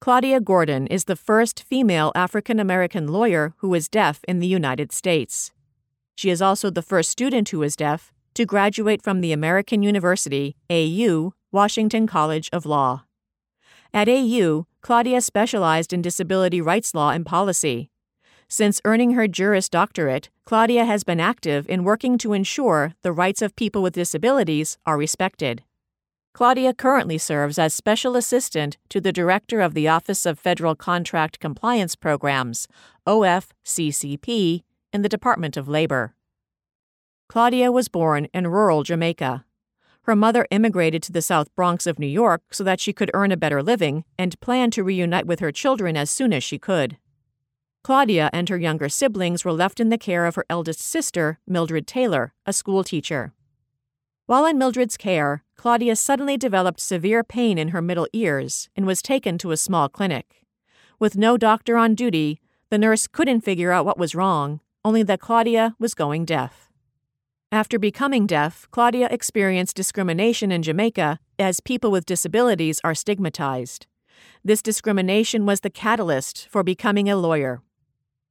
Claudia Gordon is the first female African-American lawyer who is deaf in the United States. She is also the first student who is deaf to graduate from the American University, AU, Washington College of Law. At AU, Claudia specialized in disability rights law and policy. Since earning her Juris Doctorate, Claudia has been active in working to ensure the rights of people with disabilities are respected. Claudia currently serves as Special Assistant to the Director of the Office of Federal Contract Compliance Programs, OFCCP, in the Department of Labor. Claudia was born in rural Jamaica. Her mother immigrated to the South Bronx of New York so that she could earn a better living and planned to reunite with her children as soon as she could. Claudia and her younger siblings were left in the care of her eldest sister, Mildred Taylor, a schoolteacher. While in Mildred's care, Claudia suddenly developed severe pain in her middle ears and was taken to a small clinic. With no doctor on duty, the nurse couldn't figure out what was wrong, only that Claudia was going deaf. After becoming deaf, Claudia experienced discrimination in Jamaica, as people with disabilities are stigmatized. This discrimination was the catalyst for becoming a lawyer.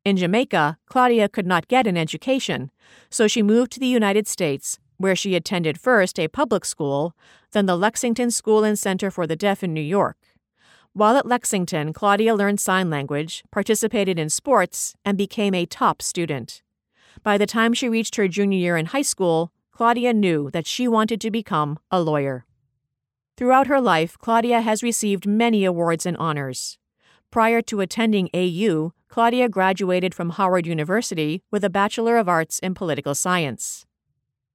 In Jamaica, Claudia could not get an education, so she moved to the United States, where she attended first a public school, then the Lexington School and Center for the Deaf in New York. While at Lexington, Claudia learned sign language, participated in sports, and became a top student. By the time she reached her junior year in high school, Claudia knew that she wanted to become a lawyer. Throughout her life, Claudia has received many awards and honors. Prior to attending AU, Claudia graduated from Howard University with a Bachelor of Arts in Political Science.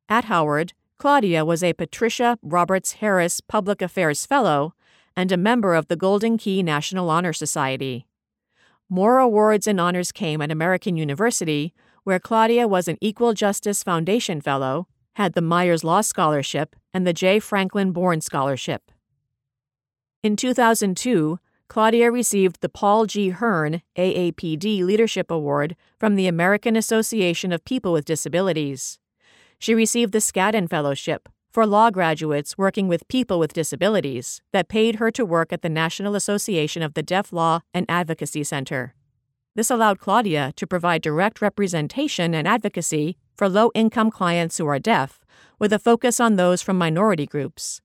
At Howard, Claudia was a Patricia Roberts Harris Public Affairs Fellow and a member of the Golden Key National Honor Society. More awards and honors came at American University, where Claudia was an Equal Justice Foundation Fellow, had the Myers Law Scholarship, and the J. Franklin Bourne Scholarship. In 2002, Claudia received the Paul G. Hearn AAPD Leadership Award from the American Association of People with Disabilities. She received the Skadden Fellowship for law graduates working with people with disabilities that paid her to work at the National Association of the Deaf Law and Advocacy Center. This allowed Claudia to provide direct representation and advocacy for low-income clients who are deaf, with a focus on those from minority groups.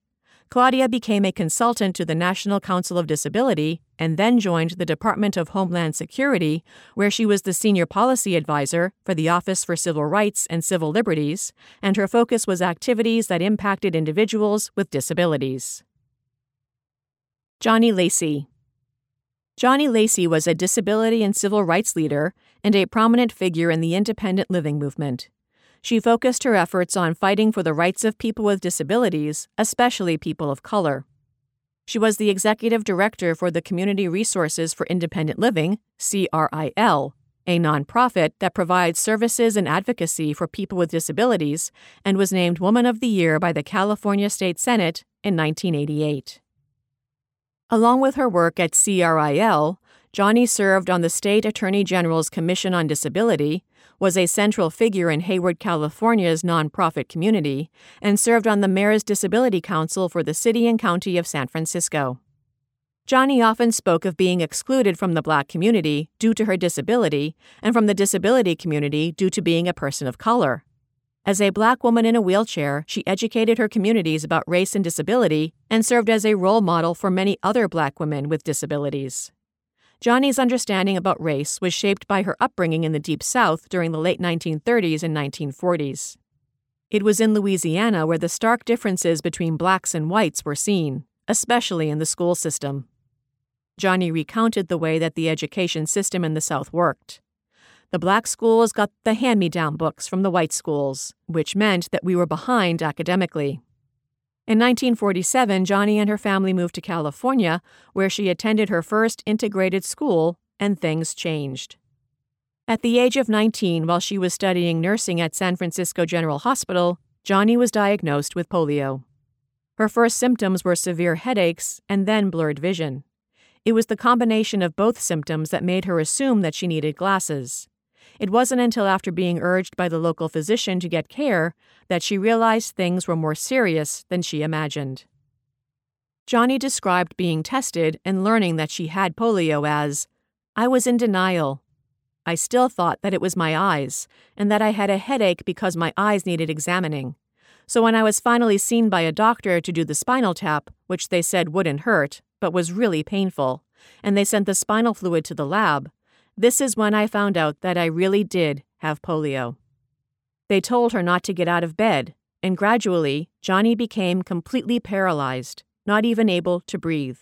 Claudia became a consultant to the National Council of Disability and then joined the Department of Homeland Security, where she was the senior policy advisor for the Office for Civil Rights and Civil Liberties, and her focus was activities that impacted individuals with disabilities. Johnny Lacey. Johnny Lacey was a disability and civil rights leader and a prominent figure in the independent living movement. She focused her efforts on fighting for the rights of people with disabilities, especially people of color. She was the executive director for the Community Resources for Independent Living, CRIL, a nonprofit that provides services and advocacy for people with disabilities, and was named Woman of the Year by the California State Senate in 1988. Along with her work at CRIL, Johnny served on the State Attorney General's Commission on Disability, was a central figure in Hayward, California's nonprofit community, and served on the Mayor's Disability Council for the City and County of San Francisco. Johnny often spoke of being excluded from the Black community due to her disability and from the disability community due to being a person of color. As a Black woman in a wheelchair, she educated her communities about race and disability and served as a role model for many other Black women with disabilities. Johnny's understanding about race was shaped by her upbringing in the Deep South during the late 1930s and 1940s. It was in Louisiana where the stark differences between Blacks and whites were seen, especially in the school system. Johnny recounted the way that the education system in the South worked. The black schools got the hand-me-down books from the white schools, which meant that we were behind academically. In 1947, Johnny and her family moved to California, where she attended her first integrated school, and things changed. At the age of 19, while she was studying nursing at San Francisco General Hospital, Johnny was diagnosed with polio. Her first symptoms were severe headaches and then blurred vision. It was the combination of both symptoms that made her assume that she needed glasses. It wasn't until after being urged by the local physician to get care that she realized things were more serious than she imagined. Johnny described being tested and learning that she had polio as, "I was in denial. I still thought that it was my eyes and that I had a headache because my eyes needed examining. So when I was finally seen by a doctor to do the spinal tap, which they said wouldn't hurt, but was really painful, and they sent the spinal fluid to the lab, this is when I found out that I really did have polio." They told her not to get out of bed, and gradually, Johnny became completely paralyzed, not even able to breathe.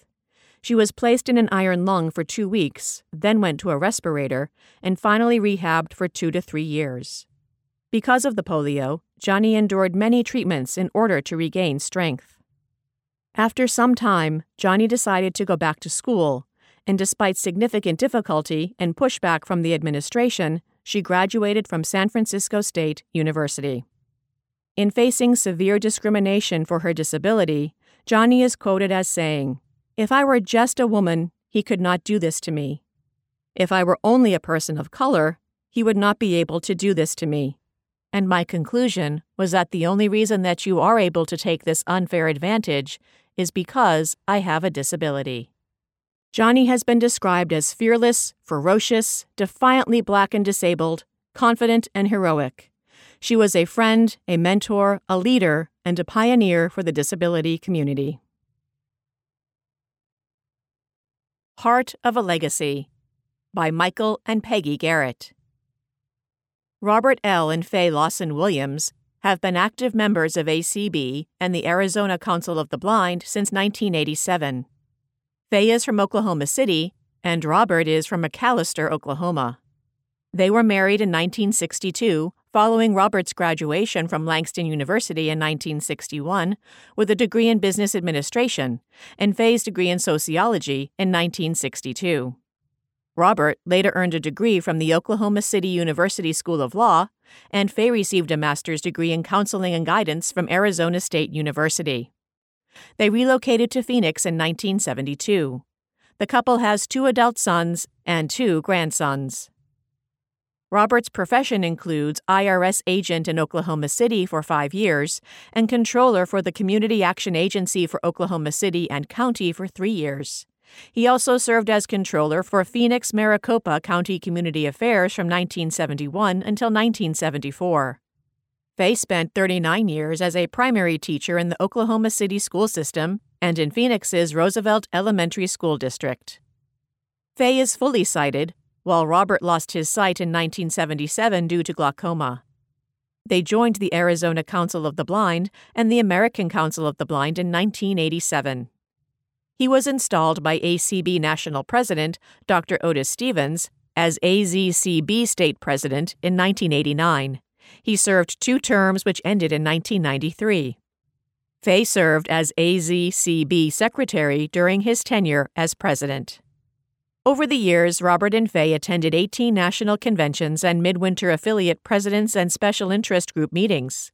She was placed in an iron lung for 2 weeks, then went to a respirator, and finally rehabbed for 2 to 3 years. Because of the polio, Johnny endured many treatments in order to regain strength. After some time, Johnny decided to go back to school, and despite significant difficulty and pushback from the administration, she graduated from San Francisco State University. In facing severe discrimination for her disability, Johnny is quoted as saying, "If I were just a woman, he could not do this to me. If I were only a person of color, he would not be able to do this to me. And my conclusion was that the only reason that you are able to take this unfair advantage is because I have a disability." Johnny has been described as fearless, ferocious, defiantly black and disabled, confident and heroic. She was a friend, a mentor, a leader, and a pioneer for the disability community. Heart of a Legacy by Michael and Peggy Garrett. Robert L. and Faye Lawson Williams have been active members of ACB and the Arizona Council of the Blind since 1987. Faye is from Oklahoma City, and Robert is from McAlester, Oklahoma. They were married in 1962, following Robert's graduation from Langston University in 1961 with a degree in business administration and Faye's degree in sociology in 1962. Robert later earned a degree from the Oklahoma City University School of Law, and Faye received a master's degree in counseling and guidance from Arizona State University. They relocated to Phoenix in 1972. The couple has 2 adult sons and 2 grandsons. Robert's profession includes IRS agent in Oklahoma City for 5 years and controller for the Community Action Agency for Oklahoma City and County for 3 years. He also served as controller for Phoenix-Maricopa County Community Affairs from 1971 until 1974. Faye spent 39 years as a primary teacher in the Oklahoma City school system and in Phoenix's Roosevelt Elementary School District. Faye is fully sighted, while Robert lost his sight in 1977 due to glaucoma. They joined the Arizona Council of the Blind and the American Council of the Blind in 1987. He was installed by ACB National President Dr. Otis Stevens as AZCB State President in 1989. He served 2 terms, which ended in 1993. Faye served as AZCB Secretary during his tenure as president. Over the years, Robert and Faye attended 18 national conventions and midwinter affiliate presidents and special interest group meetings.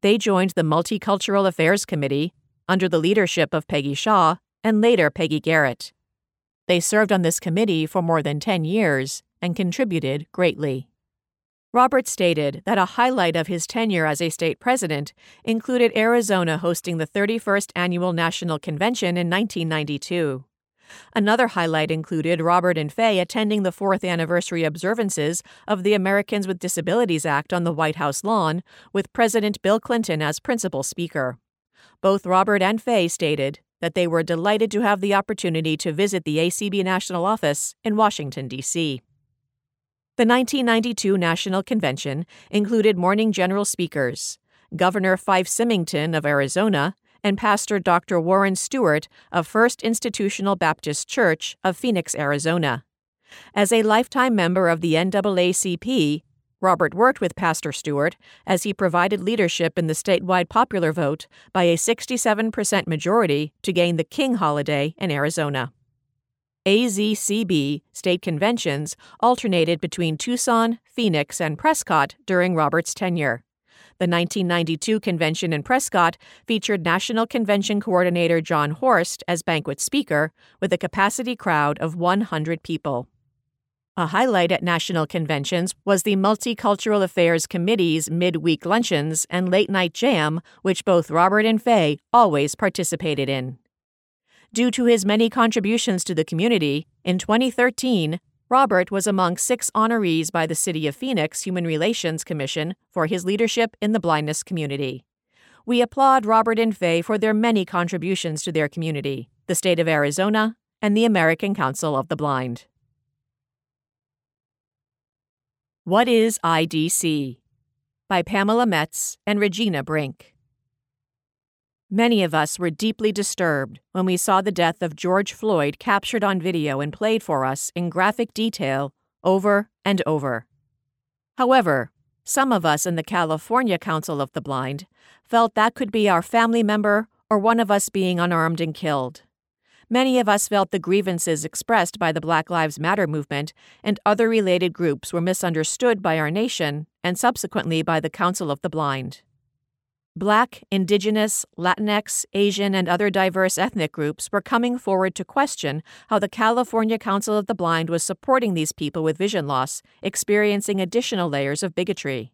They joined the Multicultural Affairs Committee under the leadership of Peggy Shaw, and later Peggy Garrett. They served on this committee for more than 10 years and contributed greatly. Robert stated that a highlight of his tenure as a state president included Arizona hosting the 31st Annual National Convention in 1992. Another highlight included Robert and Faye attending the 4th anniversary observances of the Americans with Disabilities Act on the White House lawn with President Bill Clinton as principal speaker. Both Robert and Faye stated that they were delighted to have the opportunity to visit the ACB National Office in Washington, D.C. The 1992 National Convention included morning general speakers, Governor Fife Symington of Arizona and Pastor Dr. Warren Stewart of First Institutional Baptist Church of Phoenix, Arizona. As a lifetime member of the NAACP, Robert worked with Pastor Stewart as he provided leadership in the statewide popular vote by a 67% majority to gain the King holiday in Arizona. AZCB state conventions alternated between Tucson, Phoenix, and Prescott during Robert's tenure. The 1992 convention in Prescott featured National Convention Coordinator John Horst as banquet speaker with a capacity crowd of 100 people. A highlight at national conventions was the Multicultural Affairs Committee's midweek luncheons and late-night jam, which both Robert and Faye always participated in. Due to his many contributions to the community, in 2013, Robert was among 6 honorees by the City of Phoenix Human Relations Commission for his leadership in the blindness community. We applaud Robert and Faye for their many contributions to their community, the state of Arizona, and the American Council of the Blind. What is IDC? By Pamela Metz and Regina Brink. Many of us were deeply disturbed when we saw the death of George Floyd captured on video and played for us in graphic detail over and over. However, some of us in the California Council of the Blind felt that could be our family member or one of us being unarmed and killed. Many of us felt the grievances expressed by the Black Lives Matter movement and other related groups were misunderstood by our nation and subsequently by the Council of the Blind. Black, Indigenous, Latinx, Asian, and other diverse ethnic groups were coming forward to question how the California Council of the Blind was supporting these people with vision loss, experiencing additional layers of bigotry.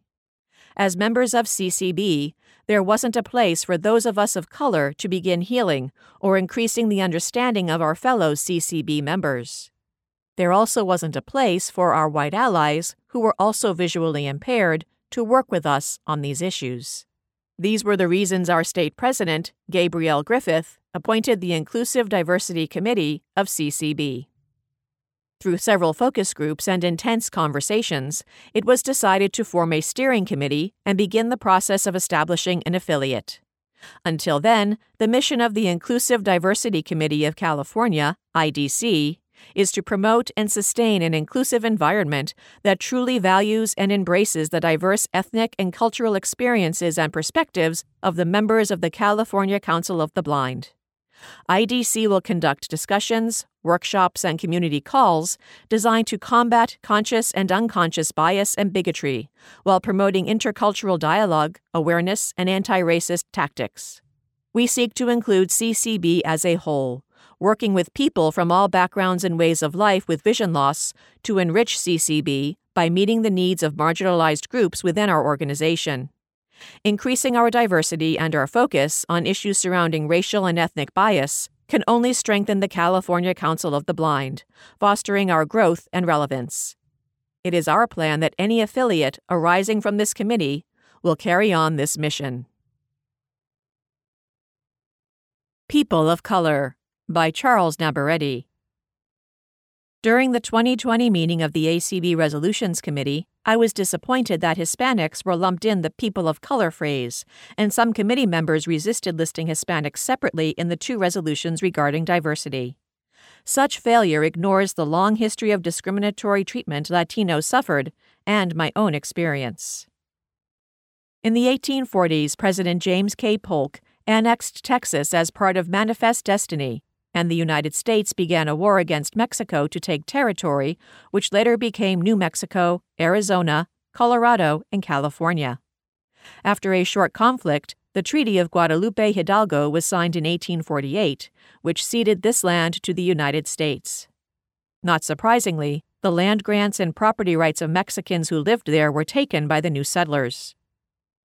As members of CCB, there wasn't a place for those of us of color to begin healing or increasing the understanding of our fellow CCB members. There also wasn't a place for our white allies, who were also visually impaired, to work with us on these issues. These were the reasons our state president, Gabrielle Griffith, appointed the Inclusive Diversity Committee of CCB. Through several focus groups and intense conversations, it was decided to form a steering committee and begin the process of establishing an affiliate. Until then, the mission of the Inclusive Diversity Committee of California, IDC, is to promote and sustain an inclusive environment that truly values and embraces the diverse ethnic and cultural experiences and perspectives of the members of the California Council of the Blind. IDC will conduct discussions, workshops, and community calls designed to combat conscious and unconscious bias and bigotry while promoting intercultural dialogue, awareness, and anti-racist tactics. We seek to include CCB as a whole, working with people from all backgrounds and ways of life with vision loss to enrich CCB by meeting the needs of marginalized groups within our organization. Increasing our diversity and our focus on issues surrounding racial and ethnic bias can only strengthen the California Council of the Blind, fostering our growth and relevance. It is our plan that any affiliate arising from this committee will carry on this mission. People of Color by Charles Nabaretti. During the 2020 meeting of the ACB Resolutions Committee, I was disappointed that Hispanics were lumped in the people of color phrase, and some committee members resisted listing Hispanics separately in the 2 resolutions regarding diversity. Such failure ignores the long history of discriminatory treatment Latinos suffered and my own experience. In the 1840s, President James K. Polk annexed Texas as part of Manifest Destiny, and the United States began a war against Mexico to take territory, which later became New Mexico, Arizona, Colorado, and California. After a short conflict, the Treaty of Guadalupe Hidalgo was signed in 1848, which ceded this land to the United States. Not surprisingly, the land grants and property rights of Mexicans who lived there were taken by the new settlers.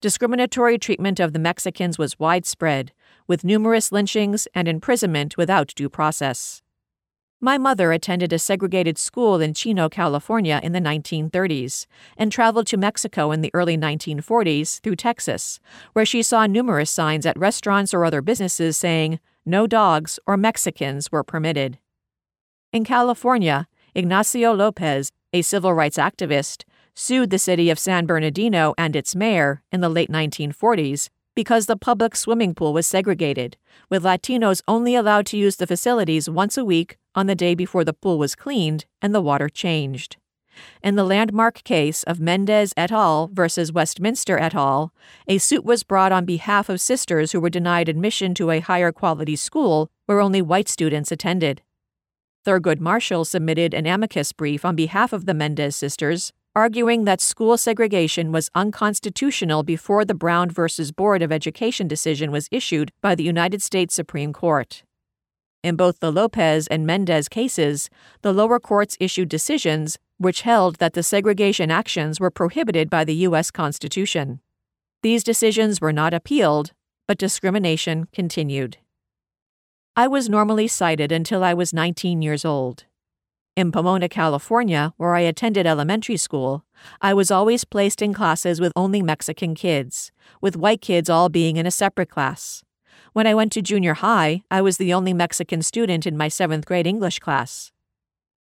Discriminatory treatment of the Mexicans was widespread, with numerous lynchings and imprisonment without due process. My mother attended a segregated school in Chino, California in the 1930s, and traveled to Mexico in the early 1940s through Texas, where she saw numerous signs at restaurants or other businesses saying, "No dogs or Mexicans were permitted." In California, Ignacio Lopez, a civil rights activist, sued the city of San Bernardino and its mayor in the late 1940s because the public swimming pool was segregated, with Latinos only allowed to use the facilities once a week on the day before the pool was cleaned and the water changed. In the landmark case of Mendez et al. Versus Westminster et al., a suit was brought on behalf of sisters who were denied admission to a higher quality school where only white students attended. Thurgood Marshall submitted an amicus brief on behalf of the Mendez sisters, arguing that school segregation was unconstitutional before the Brown v. Board of Education decision was issued by the United States Supreme Court. In both the Lopez and Mendez cases, the lower courts issued decisions which held that the segregation actions were prohibited by the U.S. Constitution. These decisions were not appealed, but discrimination continued. I was normally cited until I was 19 years old. In Pomona, California, where I attended elementary school, I was always placed in classes with only Mexican kids, with white kids all being in a separate class. When I went to junior high, I was the only Mexican student in my 7th grade English class.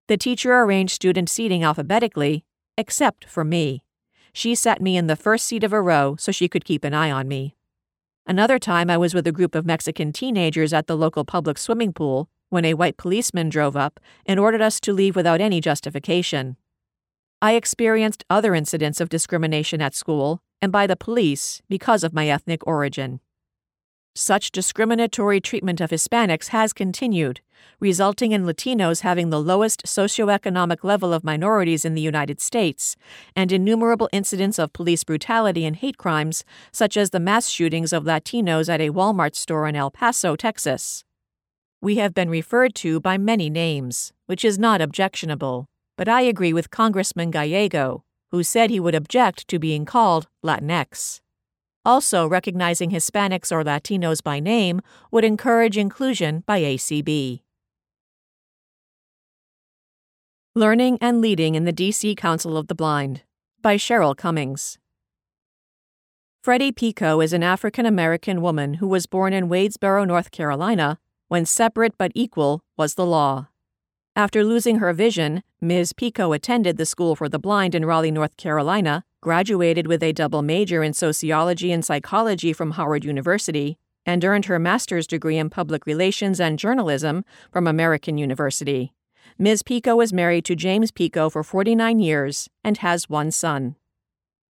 The teacher arranged student seating alphabetically, except for me. She sat me in the first seat of a row so she could keep an eye on me. Another time I was with a group of Mexican teenagers at the local public swimming pool when a white policeman drove up and ordered us to leave without any justification. I experienced other incidents of discrimination at school and by the police because of my ethnic origin. Such discriminatory treatment of Hispanics has continued, resulting in Latinos having the lowest socioeconomic level of minorities in the United States, and innumerable incidents of police brutality and hate crimes, such as the mass shootings of Latinos at a Walmart store in El Paso, Texas. We have been referred to by many names, which is not objectionable, but I agree with Congressman Gallego, who said he would object to being called Latinx. Also, recognizing Hispanics or Latinos by name would encourage inclusion by ACB. Learning and Leading in the D.C. Council of the Blind by Cheryl Cummings. Freddie Pico is an African-American woman who was born in Wadesboro, North Carolina, when separate but equal was the law. After losing her vision, Ms. Pico attended the School for the Blind in Raleigh, North Carolina, graduated with a double major in sociology and psychology from Howard University, and earned her master's degree in public relations and journalism from American University. Ms. Pico is married to James Pico for 49 years and has one son.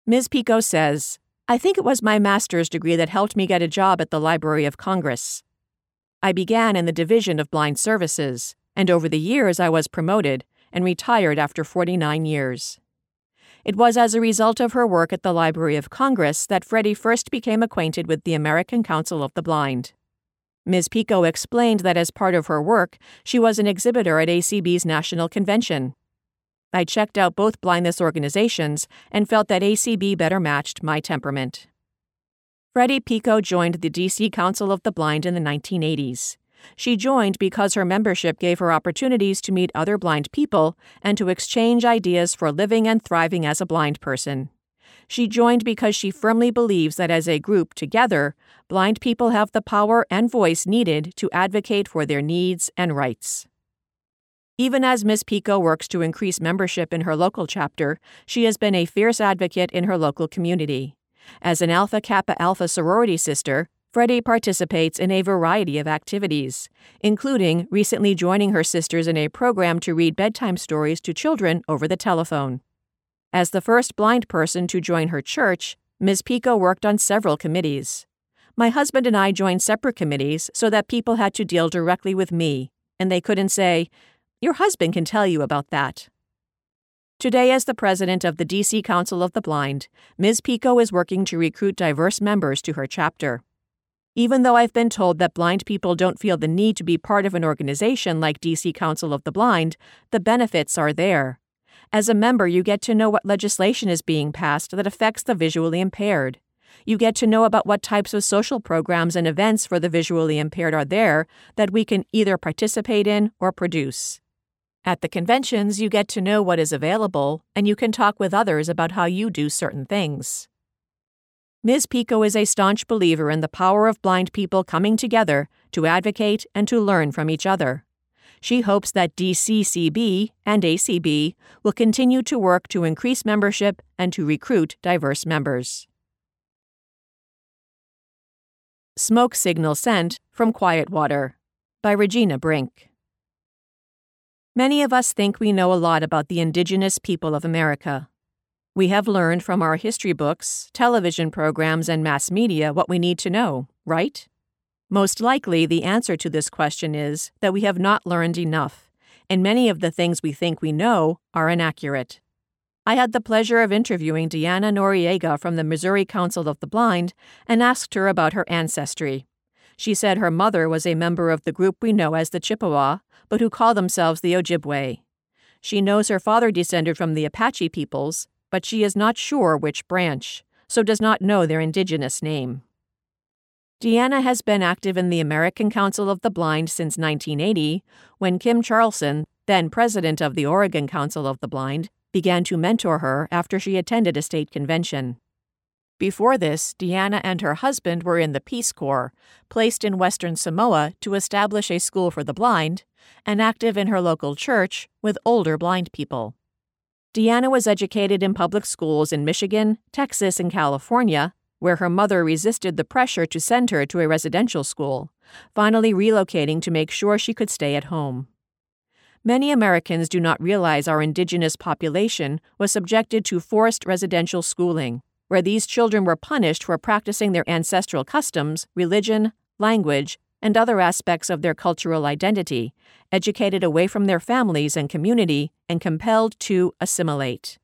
Ms. Pico says, "I think it was my master's degree that helped me get a job at the Library of Congress. I began in the Division of Blind Services, and over the years I was promoted and retired after 49 years. It was as a result of her work at the Library of Congress that Freddie first became acquainted with the American Council of the Blind." Ms. Pico explained that as part of her work, she was an exhibitor at ACB's National Convention. "I checked out both blindness organizations and felt that ACB better matched my temperament." Freddie Pico joined the D.C. Council of the Blind in the 1980s. She joined because her membership gave her opportunities to meet other blind people and to exchange ideas for living and thriving as a blind person. She joined because she firmly believes that as a group together, blind people have the power and voice needed to advocate for their needs and rights. Even as Ms. Pico works to increase membership in her local chapter, she has been a fierce advocate in her local community. As an Alpha Kappa Alpha sorority sister, Freddie participates in a variety of activities, including recently joining her sisters in a program to read bedtime stories to children over the telephone. As the first blind person to join her church, Ms. Pico worked on several committees. "My husband and I joined separate committees so that people had to deal directly with me, and they couldn't say, 'Your husband can tell you about that.'" Today, as the president of the D.C. Council of the Blind, Ms. Pico is working to recruit diverse members to her chapter. "Even though I've been told that blind people don't feel the need to be part of an organization like D.C. Council of the Blind, the benefits are there. As a member, you get to know what legislation is being passed that affects the visually impaired. You get to know about what types of social programs and events for the visually impaired are there that we can either participate in or produce. At the conventions, you get to know what is available, and you can talk with others about how you do certain things." Ms. Pico is a staunch believer in the power of blind people coming together to advocate and to learn from each other. She hopes that DCCB and ACB will continue to work to increase membership and to recruit diverse members. Smoke Signal Scent from Quiet Water by Regina Brink. Many of us think we know a lot about the indigenous people of America. We have learned from our history books, television programs, and mass media what we need to know, right? Most likely, the answer to this question is that we have not learned enough, and many of the things we think we know are inaccurate. I had the pleasure of interviewing Deanna Noriega from the Missouri Council of the Blind and asked her about her ancestry. She said her mother was a member of the group we know as the Chippewa, but who call themselves the Ojibwe. She knows her father descended from the Apache peoples, but she is not sure which branch, so does not know their indigenous name. Deanna has been active in the American Council of the Blind since 1980, when Kim Charlson, then president of the Oregon Council of the Blind, began to mentor her after she attended a state convention. Before this, Deanna and her husband were in the Peace Corps, placed in Western Samoa to establish a school for the blind, and active in her local church with older blind people. Deanna was educated in public schools in Michigan, Texas, and California, where her mother resisted the pressure to send her to a residential school, finally relocating to make sure she could stay at home. Many Americans do not realize our indigenous population was subjected to forced residential schooling, where these children were punished for practicing their ancestral customs, religion, language, and other aspects of their cultural identity, educated away from their families and community, and compelled to assimilate.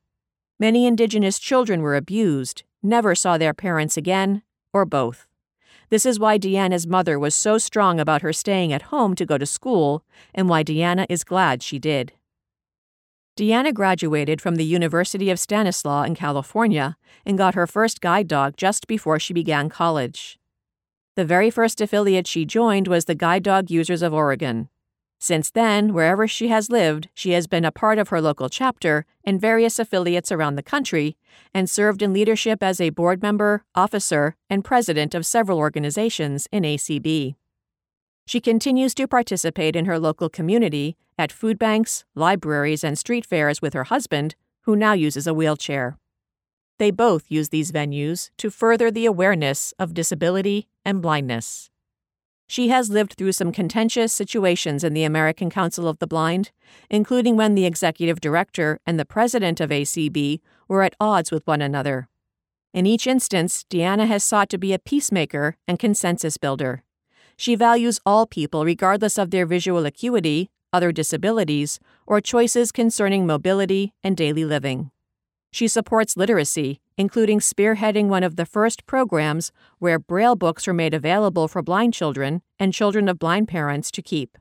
Many indigenous children were abused, never saw their parents again, or both. This is why Deanna's mother was so strong about her staying at home to go to school, and why Deanna is glad she did. Deanna graduated from the University of Stanislaus in California and got her first guide dog just before she began college. The very first affiliate she joined was the Guide Dog Users of Oregon. Since then, wherever she has lived, she has been a part of her local chapter and various affiliates around the country, and served in leadership as a board member, officer, and president of several organizations in ACB. She continues to participate in her local community at food banks, libraries, and street fairs with her husband, who now uses a wheelchair. They both use these venues to further the awareness of disability and blindness. She has lived through some contentious situations in the American Council of the Blind, including when the executive director and the president of ACB were at odds with one another. In each instance, Deanna has sought to be a peacemaker and consensus builder. She values all people regardless of their visual acuity, other disabilities, or choices concerning mobility and daily living. She supports literacy, including spearheading one of the first programs where Braille books were made available for blind children and children of blind parents to keep.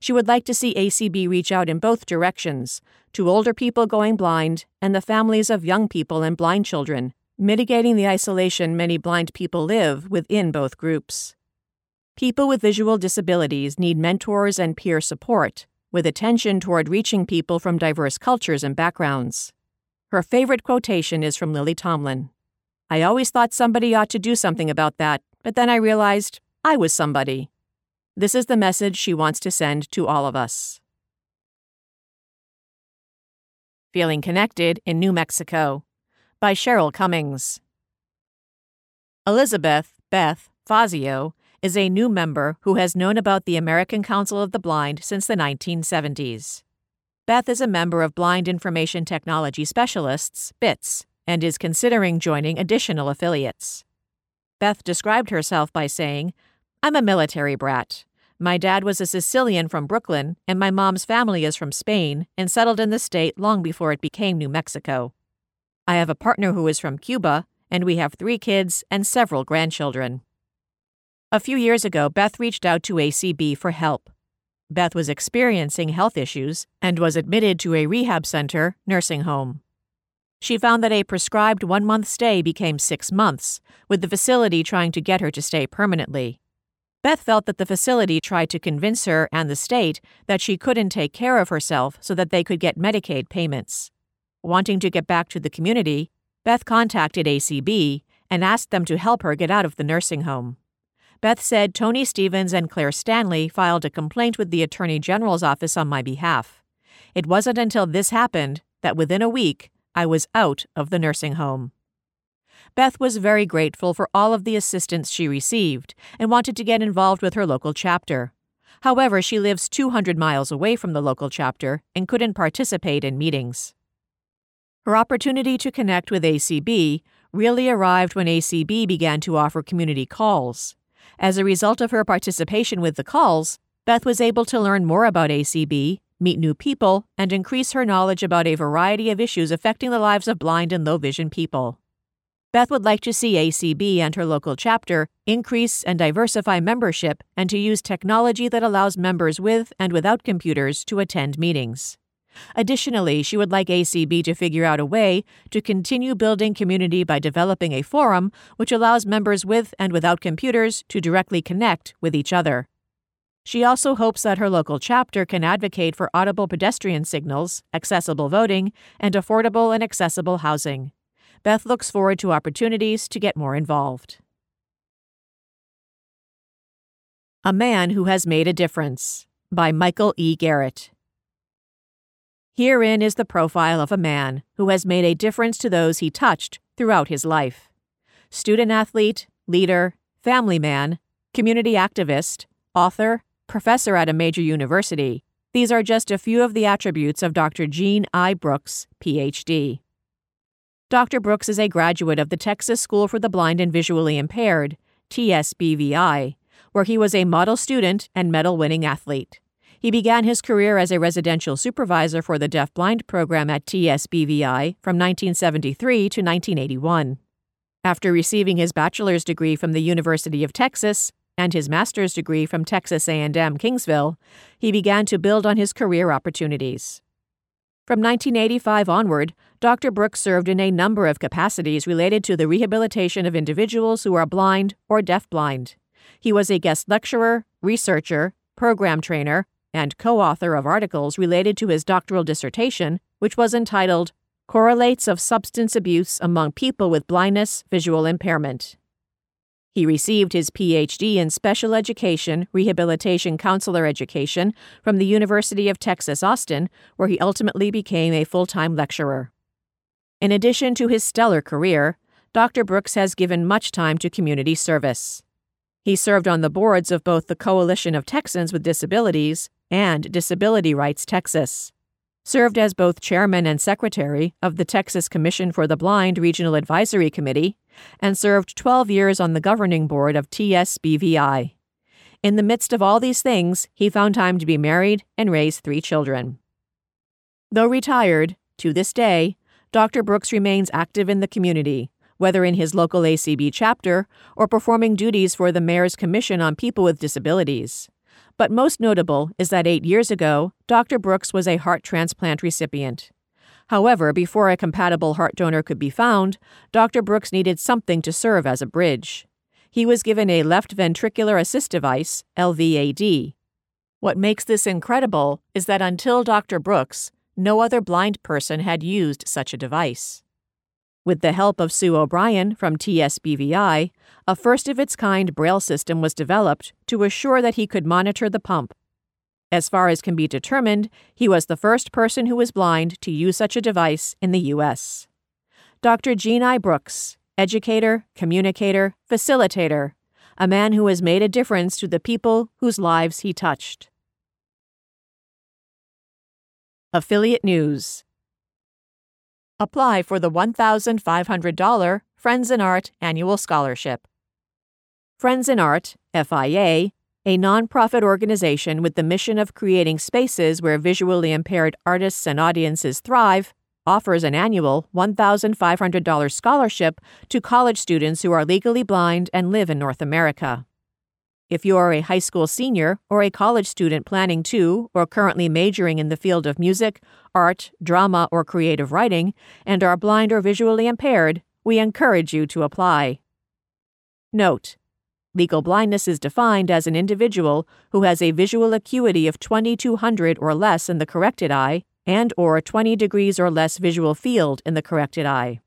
She would like to see ACB reach out in both directions, to older people going blind and the families of young people and blind children, mitigating the isolation many blind people live within both groups. People with visual disabilities need mentors and peer support, with attention toward reaching people from diverse cultures and backgrounds. Her favorite quotation is from Lily Tomlin. "I always thought somebody ought to do something about that, but then I realized I was somebody." This is the message she wants to send to all of us. Feeling Connected in New Mexico by Cheryl Cummings. Elizabeth Beth Fazio is a new member who has known about the American Council of the Blind since the 1970s. Beth is a member of Blind Information Technology Specialists, BITS, and is considering joining additional affiliates. Beth described herself by saying, "I'm a military brat. My dad was a Sicilian from Brooklyn, and my mom's family is from Spain and settled in the state long before it became New Mexico. I have a partner who is from Cuba, and we have 3 kids and several grandchildren." A few years ago, Beth reached out to ACB for help. Beth was experiencing health issues and was admitted to a rehab center nursing home. She found that a prescribed 1-month stay became 6 months, with the facility trying to get her to stay permanently. Beth felt that the facility tried to convince her and the state that she couldn't take care of herself so that they could get Medicaid payments. Wanting to get back to the community, Beth contacted ACB and asked them to help her get out of the nursing home. Beth said, "Tony Stevens and Claire Stanley filed a complaint with the Attorney General's office on my behalf. It wasn't until this happened that within a week, I was out of the nursing home." Beth was very grateful for all of the assistance she received and wanted to get involved with her local chapter. However, she lives 200 miles away from the local chapter and couldn't participate in meetings. Her opportunity to connect with ACB really arrived when ACB began to offer community calls. As a result of her participation with the calls, Beth was able to learn more about ACB, meet new people, and increase her knowledge about a variety of issues affecting the lives of blind and low-vision people. Beth would like to see ACB and her local chapter increase and diversify membership and to use technology that allows members with and without computers to attend meetings. Additionally, she would like ACB to figure out a way to continue building community by developing a forum which allows members with and without computers to directly connect with each other. She also hopes that her local chapter can advocate for audible pedestrian signals, accessible voting, and affordable and accessible housing. Beth looks forward to opportunities to get more involved. A Man Who Has Made a Difference by Michael E. Garrett. Herein is the profile of a man who has made a difference to those he touched throughout his life. Student-athlete, leader, family man, community activist, author, professor at a major university. These are just a few of the attributes of Dr. Gene I. Brooks, Ph.D. Dr. Brooks is a graduate of the Texas School for the Blind and Visually Impaired, TSBVI, where he was a model student and medal-winning athlete. He began his career as a residential supervisor for the deaf-blind program at TSBVI from 1973 to 1981. After receiving his bachelor's degree from the University of Texas and his master's degree from Texas A&M Kingsville, he began to build on his career opportunities. From 1985 onward, Dr. Brooks served in a number of capacities related to the rehabilitation of individuals who are blind or deafblind. He was a guest lecturer, researcher, program trainer, and co-author of articles related to his doctoral dissertation, which was entitled Correlates of Substance Abuse Among People with Blindness, Visual Impairment. He received his Ph.D. in Special Education, Rehabilitation Counselor Education from the University of Texas, Austin, where he ultimately became a full-time lecturer. In addition to his stellar career, Dr. Brooks has given much time to community service. He served on the boards of both the Coalition of Texans with Disabilities and Disability Rights Texas, served as both chairman and secretary of the Texas Commission for the Blind Regional Advisory Committee, and served 12 years on the governing board of TSBVI. In the midst of all these things, he found time to be married and raise 3 children. Though retired, to this day, Dr. Brooks remains active in the community, whether in his local ACB chapter or performing duties for the Mayor's Commission on People with Disabilities. But most notable is that 8 years ago, Dr. Brooks was a heart transplant recipient. However, before a compatible heart donor could be found, Dr. Brooks needed something to serve as a bridge. He was given a left ventricular assist device, LVAD. What makes this incredible is that until Dr. Brooks, no other blind person had used such a device. With the help of Sue O'Brien from TSBVI, a first-of-its-kind braille system was developed to assure that he could monitor the pump. As far as can be determined, he was the first person who was blind to use such a device in the U.S. Dr. Gene I. Brooks, educator, communicator, facilitator, a man who has made a difference to the people whose lives he touched. Affiliate News. Apply for the $1,500 Friends in Art Annual Scholarship. Friends in Art, FIA, a nonprofit organization with the mission of creating spaces where visually impaired artists and audiences thrive, offers an annual $1,500 scholarship to college students who are legally blind and live in North America. If you are a high school senior or a college student planning to or currently majoring in the field of music, art, drama, or creative writing, and are blind or visually impaired, we encourage you to apply. Note: legal blindness is defined as an individual who has a visual acuity of 2200 or less in the corrected eye and or 20 degrees or less visual field in the corrected eye.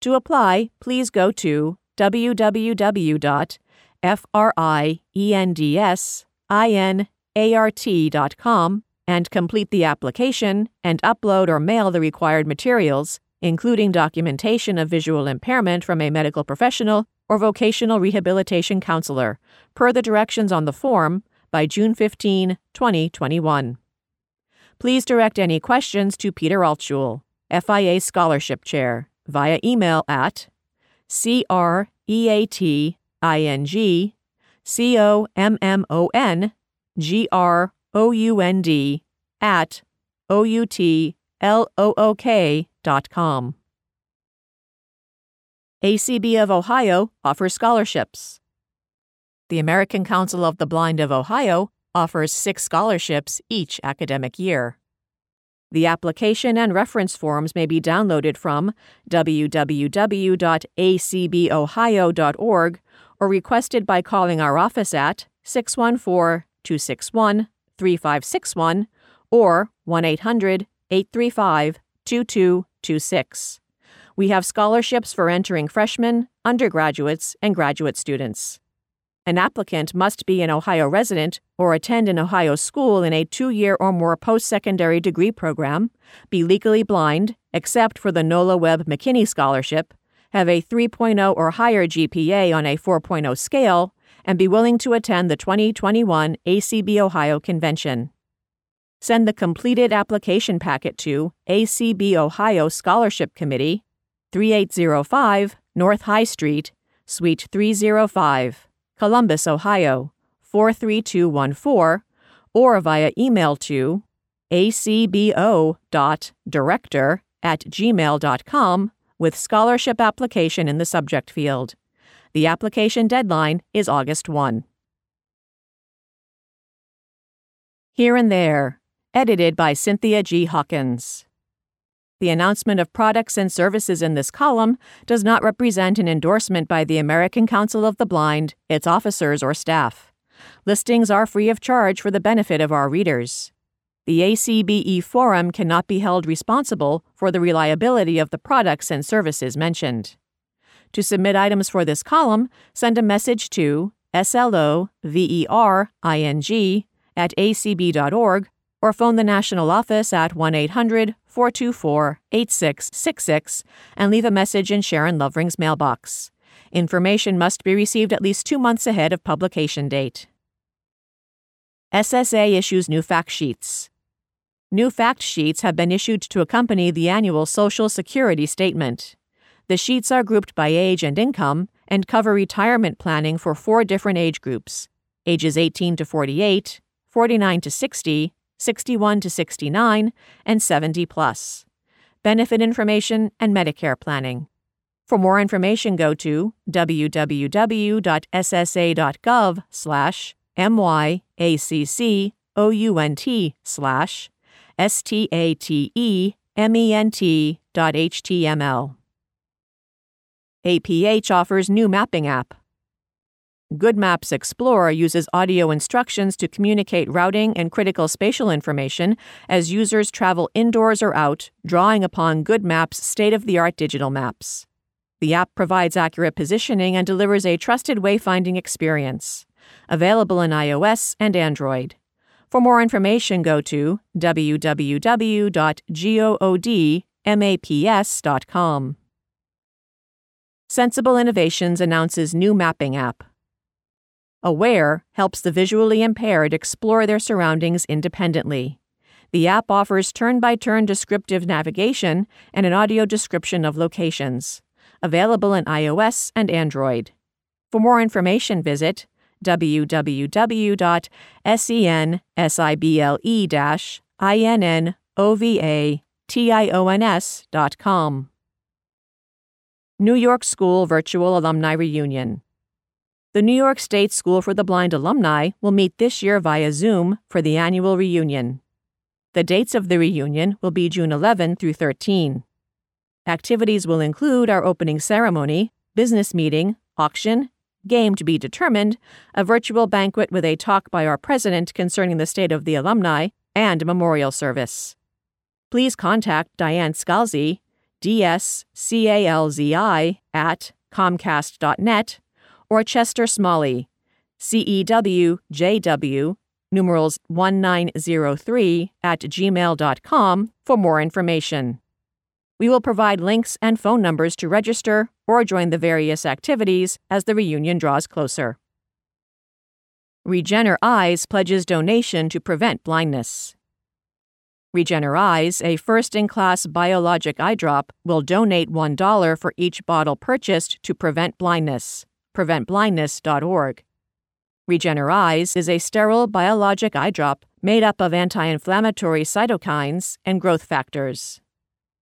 To apply, please go to friendsinart.com and complete the application and upload or mail the required materials, including documentation of visual impairment from a medical professional or vocational rehabilitation counselor, per the directions on the form, by June 15, 2021. Please direct any questions to Peter Altschul, FIA Scholarship Chair, via email at creatingcommonground@outlook.com. ACB of Ohio offers scholarships. The American Council of the Blind of Ohio offers 6 scholarships each academic year. The application and reference forms may be downloaded from www.acbohio.org or requested by calling our office at 614-261-3561 or 1-800-835-2226. We have scholarships for entering freshmen, undergraduates, and graduate students. An applicant must be an Ohio resident or attend an Ohio school in a 2-year or more post-secondary degree program, be legally blind, except for the Nola Webb McKinney Scholarship, have a 3.0 or higher GPA on a 4.0 scale, and be willing to attend the 2021 ACB Ohio Convention. Send the completed application packet to ACB Ohio Scholarship Committee, 3805 North High Street, Suite 305. Columbus, Ohio, 43214, or via email to acbo.director@gmail.com with scholarship application in the subject field. The application deadline is August 1. Here and There, edited by Cynthia G. Hawkins. The announcement of products and services in this column does not represent an endorsement by the American Council of the Blind, its officers, or staff. Listings are free of charge for the benefit of our readers. The ACBE Forum cannot be held responsible for the reliability of the products and services mentioned. To submit items for this column, send a message to slovering@acb.org or phone the national office at 1-800-424-8666 and leave a message in Sharon Lovering's mailbox. Information must be received at least 2 months ahead of publication date. SSA issues new fact sheets. New fact sheets have been issued to accompany the annual Social Security Statement. The sheets are grouped by age and income and cover retirement planning for 4 different age groups: ages 18 to 48, 49 to 60, 61 to 69, and 70 plus. Benefit information and Medicare planning. For more information, go to www.ssaccount/myaccounnt/statement.html. APH offers new mapping app. Good Maps Explorer uses audio instructions to communicate routing and critical spatial information as users travel indoors or out, drawing upon Good Maps' state-of-the-art digital maps. The app provides accurate positioning and delivers a trusted wayfinding experience. Available in iOS and Android. For more information, go to www.goodmaps.com. Sensible Innovations announces new mapping app. Aware helps the visually impaired explore their surroundings independently. The app offers turn-by-turn descriptive navigation and an audio description of locations. Available in iOS and Android. For more information, visit www.sensible-innovations.com. New York School Virtual Alumni Reunion. The New York State School for the Blind alumni will meet this year via Zoom for the annual reunion. The dates of the reunion will be June 11 through 13. Activities will include our opening ceremony, business meeting, auction, game to be determined, a virtual banquet with a talk by our president concerning the state of the alumni, and a memorial service. Please contact Diane Scalzi, DSCALZI, at comcast.net, or Chester Smalley, CEWJW1903 @gmail.com for more information. We will provide links and phone numbers to register or join the various activities as the reunion draws closer. Regener Eyes pledges donation to prevent blindness. Regener Eyes, a first-in-class biologic eye drop, will donate $1 for each bottle purchased to prevent blindness. PreventBlindness.org. Regener Eyes is a sterile biologic eye drop made up of anti-inflammatory cytokines and growth factors.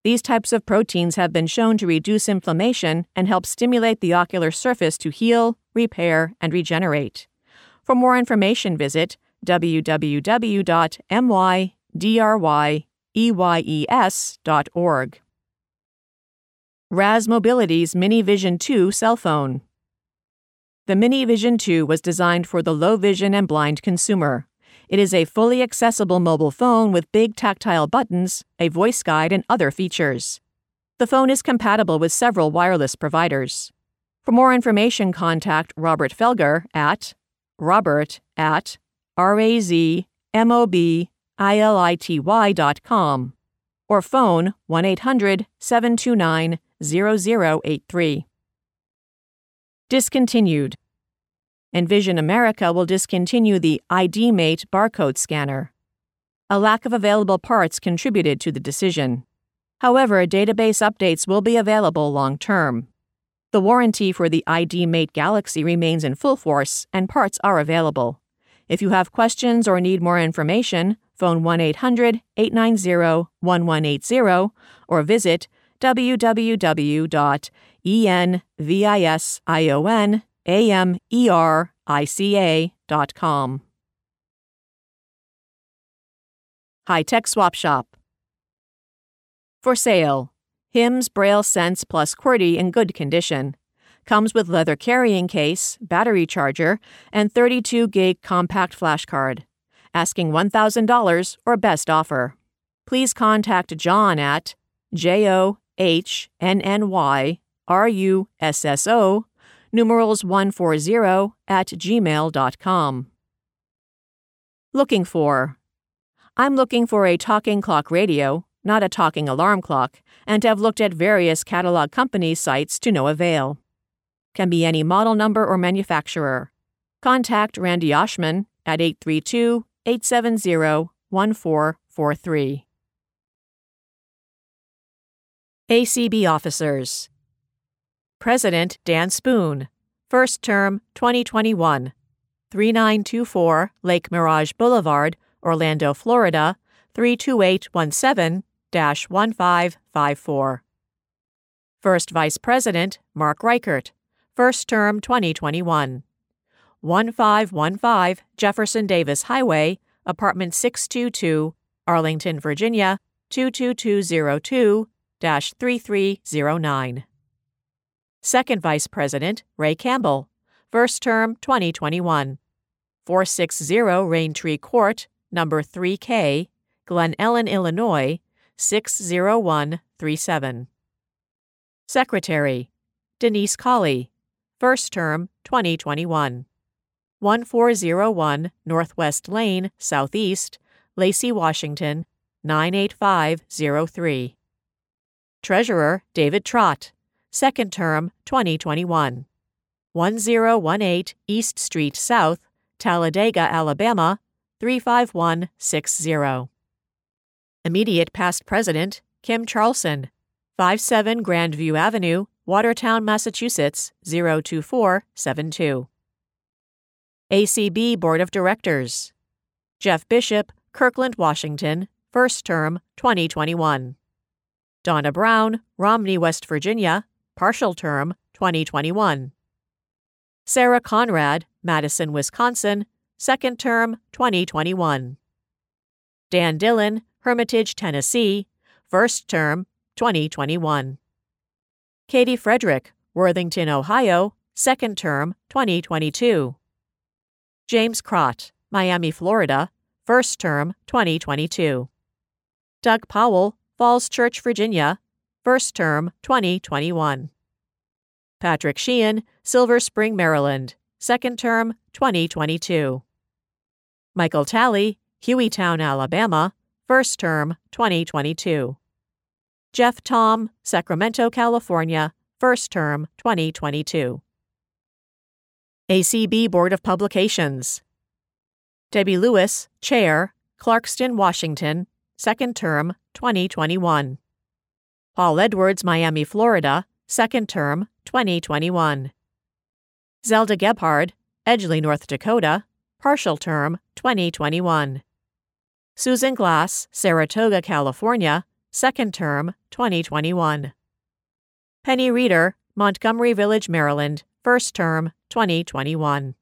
These types of proteins have been shown to reduce inflammation and help stimulate the ocular surface to heal, repair, and regenerate. For more information, visit www.mydryeyes.org. Raz Mobility's Mini Vision 2 cell phone. The Mini Vision 2 was designed for the low vision and blind consumer. It is a fully accessible mobile phone with big tactile buttons, a voice guide, and other features. The phone is compatible with several wireless providers. For more information, contact Robert Felger at robert@razmobility.com or phone 1-800-729-0083. Discontinued. Envision America will discontinue the IDMate barcode scanner. A lack of available parts contributed to the decision. However, database updates will be available long-term. The warranty for the IDMate Galaxy remains in full force and parts are available. If you have questions or need more information, phone 1-800-890-1180 or visit www.envision.com. AMERICA.com. High-Tech Swap Shop. For sale. Hims Braille Sense Plus QWERTY in good condition. Comes with leather carrying case, battery charger, and 32-gig compact flash card. Asking $1,000 or best offer. Please contact John at johnnnyrusso numerals140@gmail.com. Looking for. I'm looking for a talking clock radio, not a talking alarm clock, and have looked at various catalog company sites to no avail. Can be any model number or manufacturer. Contact Randy Oshman at 832-870-1443. ACB Officers. President Dan Spoon, first term 2021, 3924 Lake Mirage Boulevard, Orlando, Florida, 32817-1554. First Vice President Mark Reichert, first term 2021, 1515 Jefferson Davis Highway, apartment 622, Arlington, Virginia, 22202-3309. Second Vice President Ray Campbell, first term 2021, 460 Raintree Court, number 3K, Glen Ellen, Illinois, 60137. Secretary Denise Colley, first term 2021, 1401 Northwest Lane, Southeast, Lacey, Washington, 98503. Treasurer David Trott, second term, 2021, 1018 East Street South, Talladega, Alabama, 35160. Immediate past president, Kim Charlson, 57 Grandview Avenue, Watertown, Massachusetts, 02472. ACB Board of Directors. Jeff Bishop, Kirkland, Washington, first term, 2021. Donna Brown, Romney, West Virginia, partial term, 2021. Sarah Conrad, Madison, Wisconsin, second term, 2021. Dan Dillon, Hermitage, Tennessee, first term, 2021. Katie Frederick, Worthington, Ohio, second term, 2022. James Crott, Miami, Florida, first term, 2022. Doug Powell, Falls Church, Virginia, first term, 2021. Patrick Sheehan, Silver Spring, Maryland, second term, 2022. Michael Talley, Hueytown, Alabama, first term, 2022. Jeff Tom, Sacramento, California, first term, 2022. ACB Board of Publications. Debbie Lewis, Chair, Clarkston, Washington, Second Term, 2021. Paul Edwards, Miami, Florida, Second Term, 2021. Zelda Gebhard, Edgley, North Dakota, Partial Term, 2021. Susan Glass, Saratoga, California, Second Term, 2021. Penny Reeder, Montgomery Village, Maryland, First Term, 2021.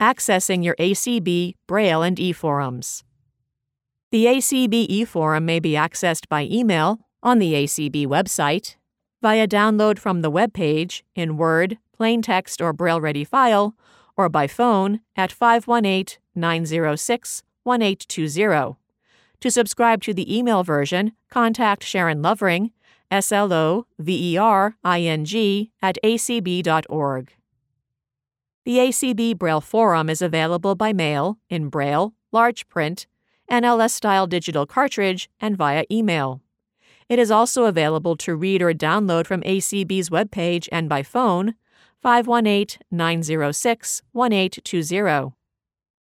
Accessing your ACB, Braille, and e-forums. The ACB e-forum may be accessed by email, on the ACB website, via download from the web page in Word, plain text, or Braille-ready file, or by phone at 518-906-1820. To subscribe to the email version, contact Sharon Lovering, SLOVERING @acb.org. The ACB Braille Forum is available by mail, in Braille, large print, NLS-style digital cartridge, and via email. It is also available to read or download from ACB's webpage and by phone, 518-906-1820.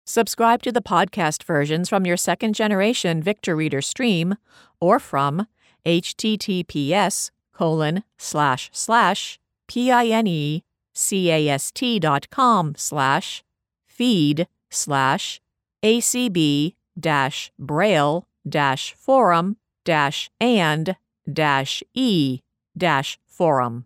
Subscribe to the podcast versions from your second-generation Victor Reader stream or from https://pinecast.com/feed/acb-braille-forum-and-e-forum.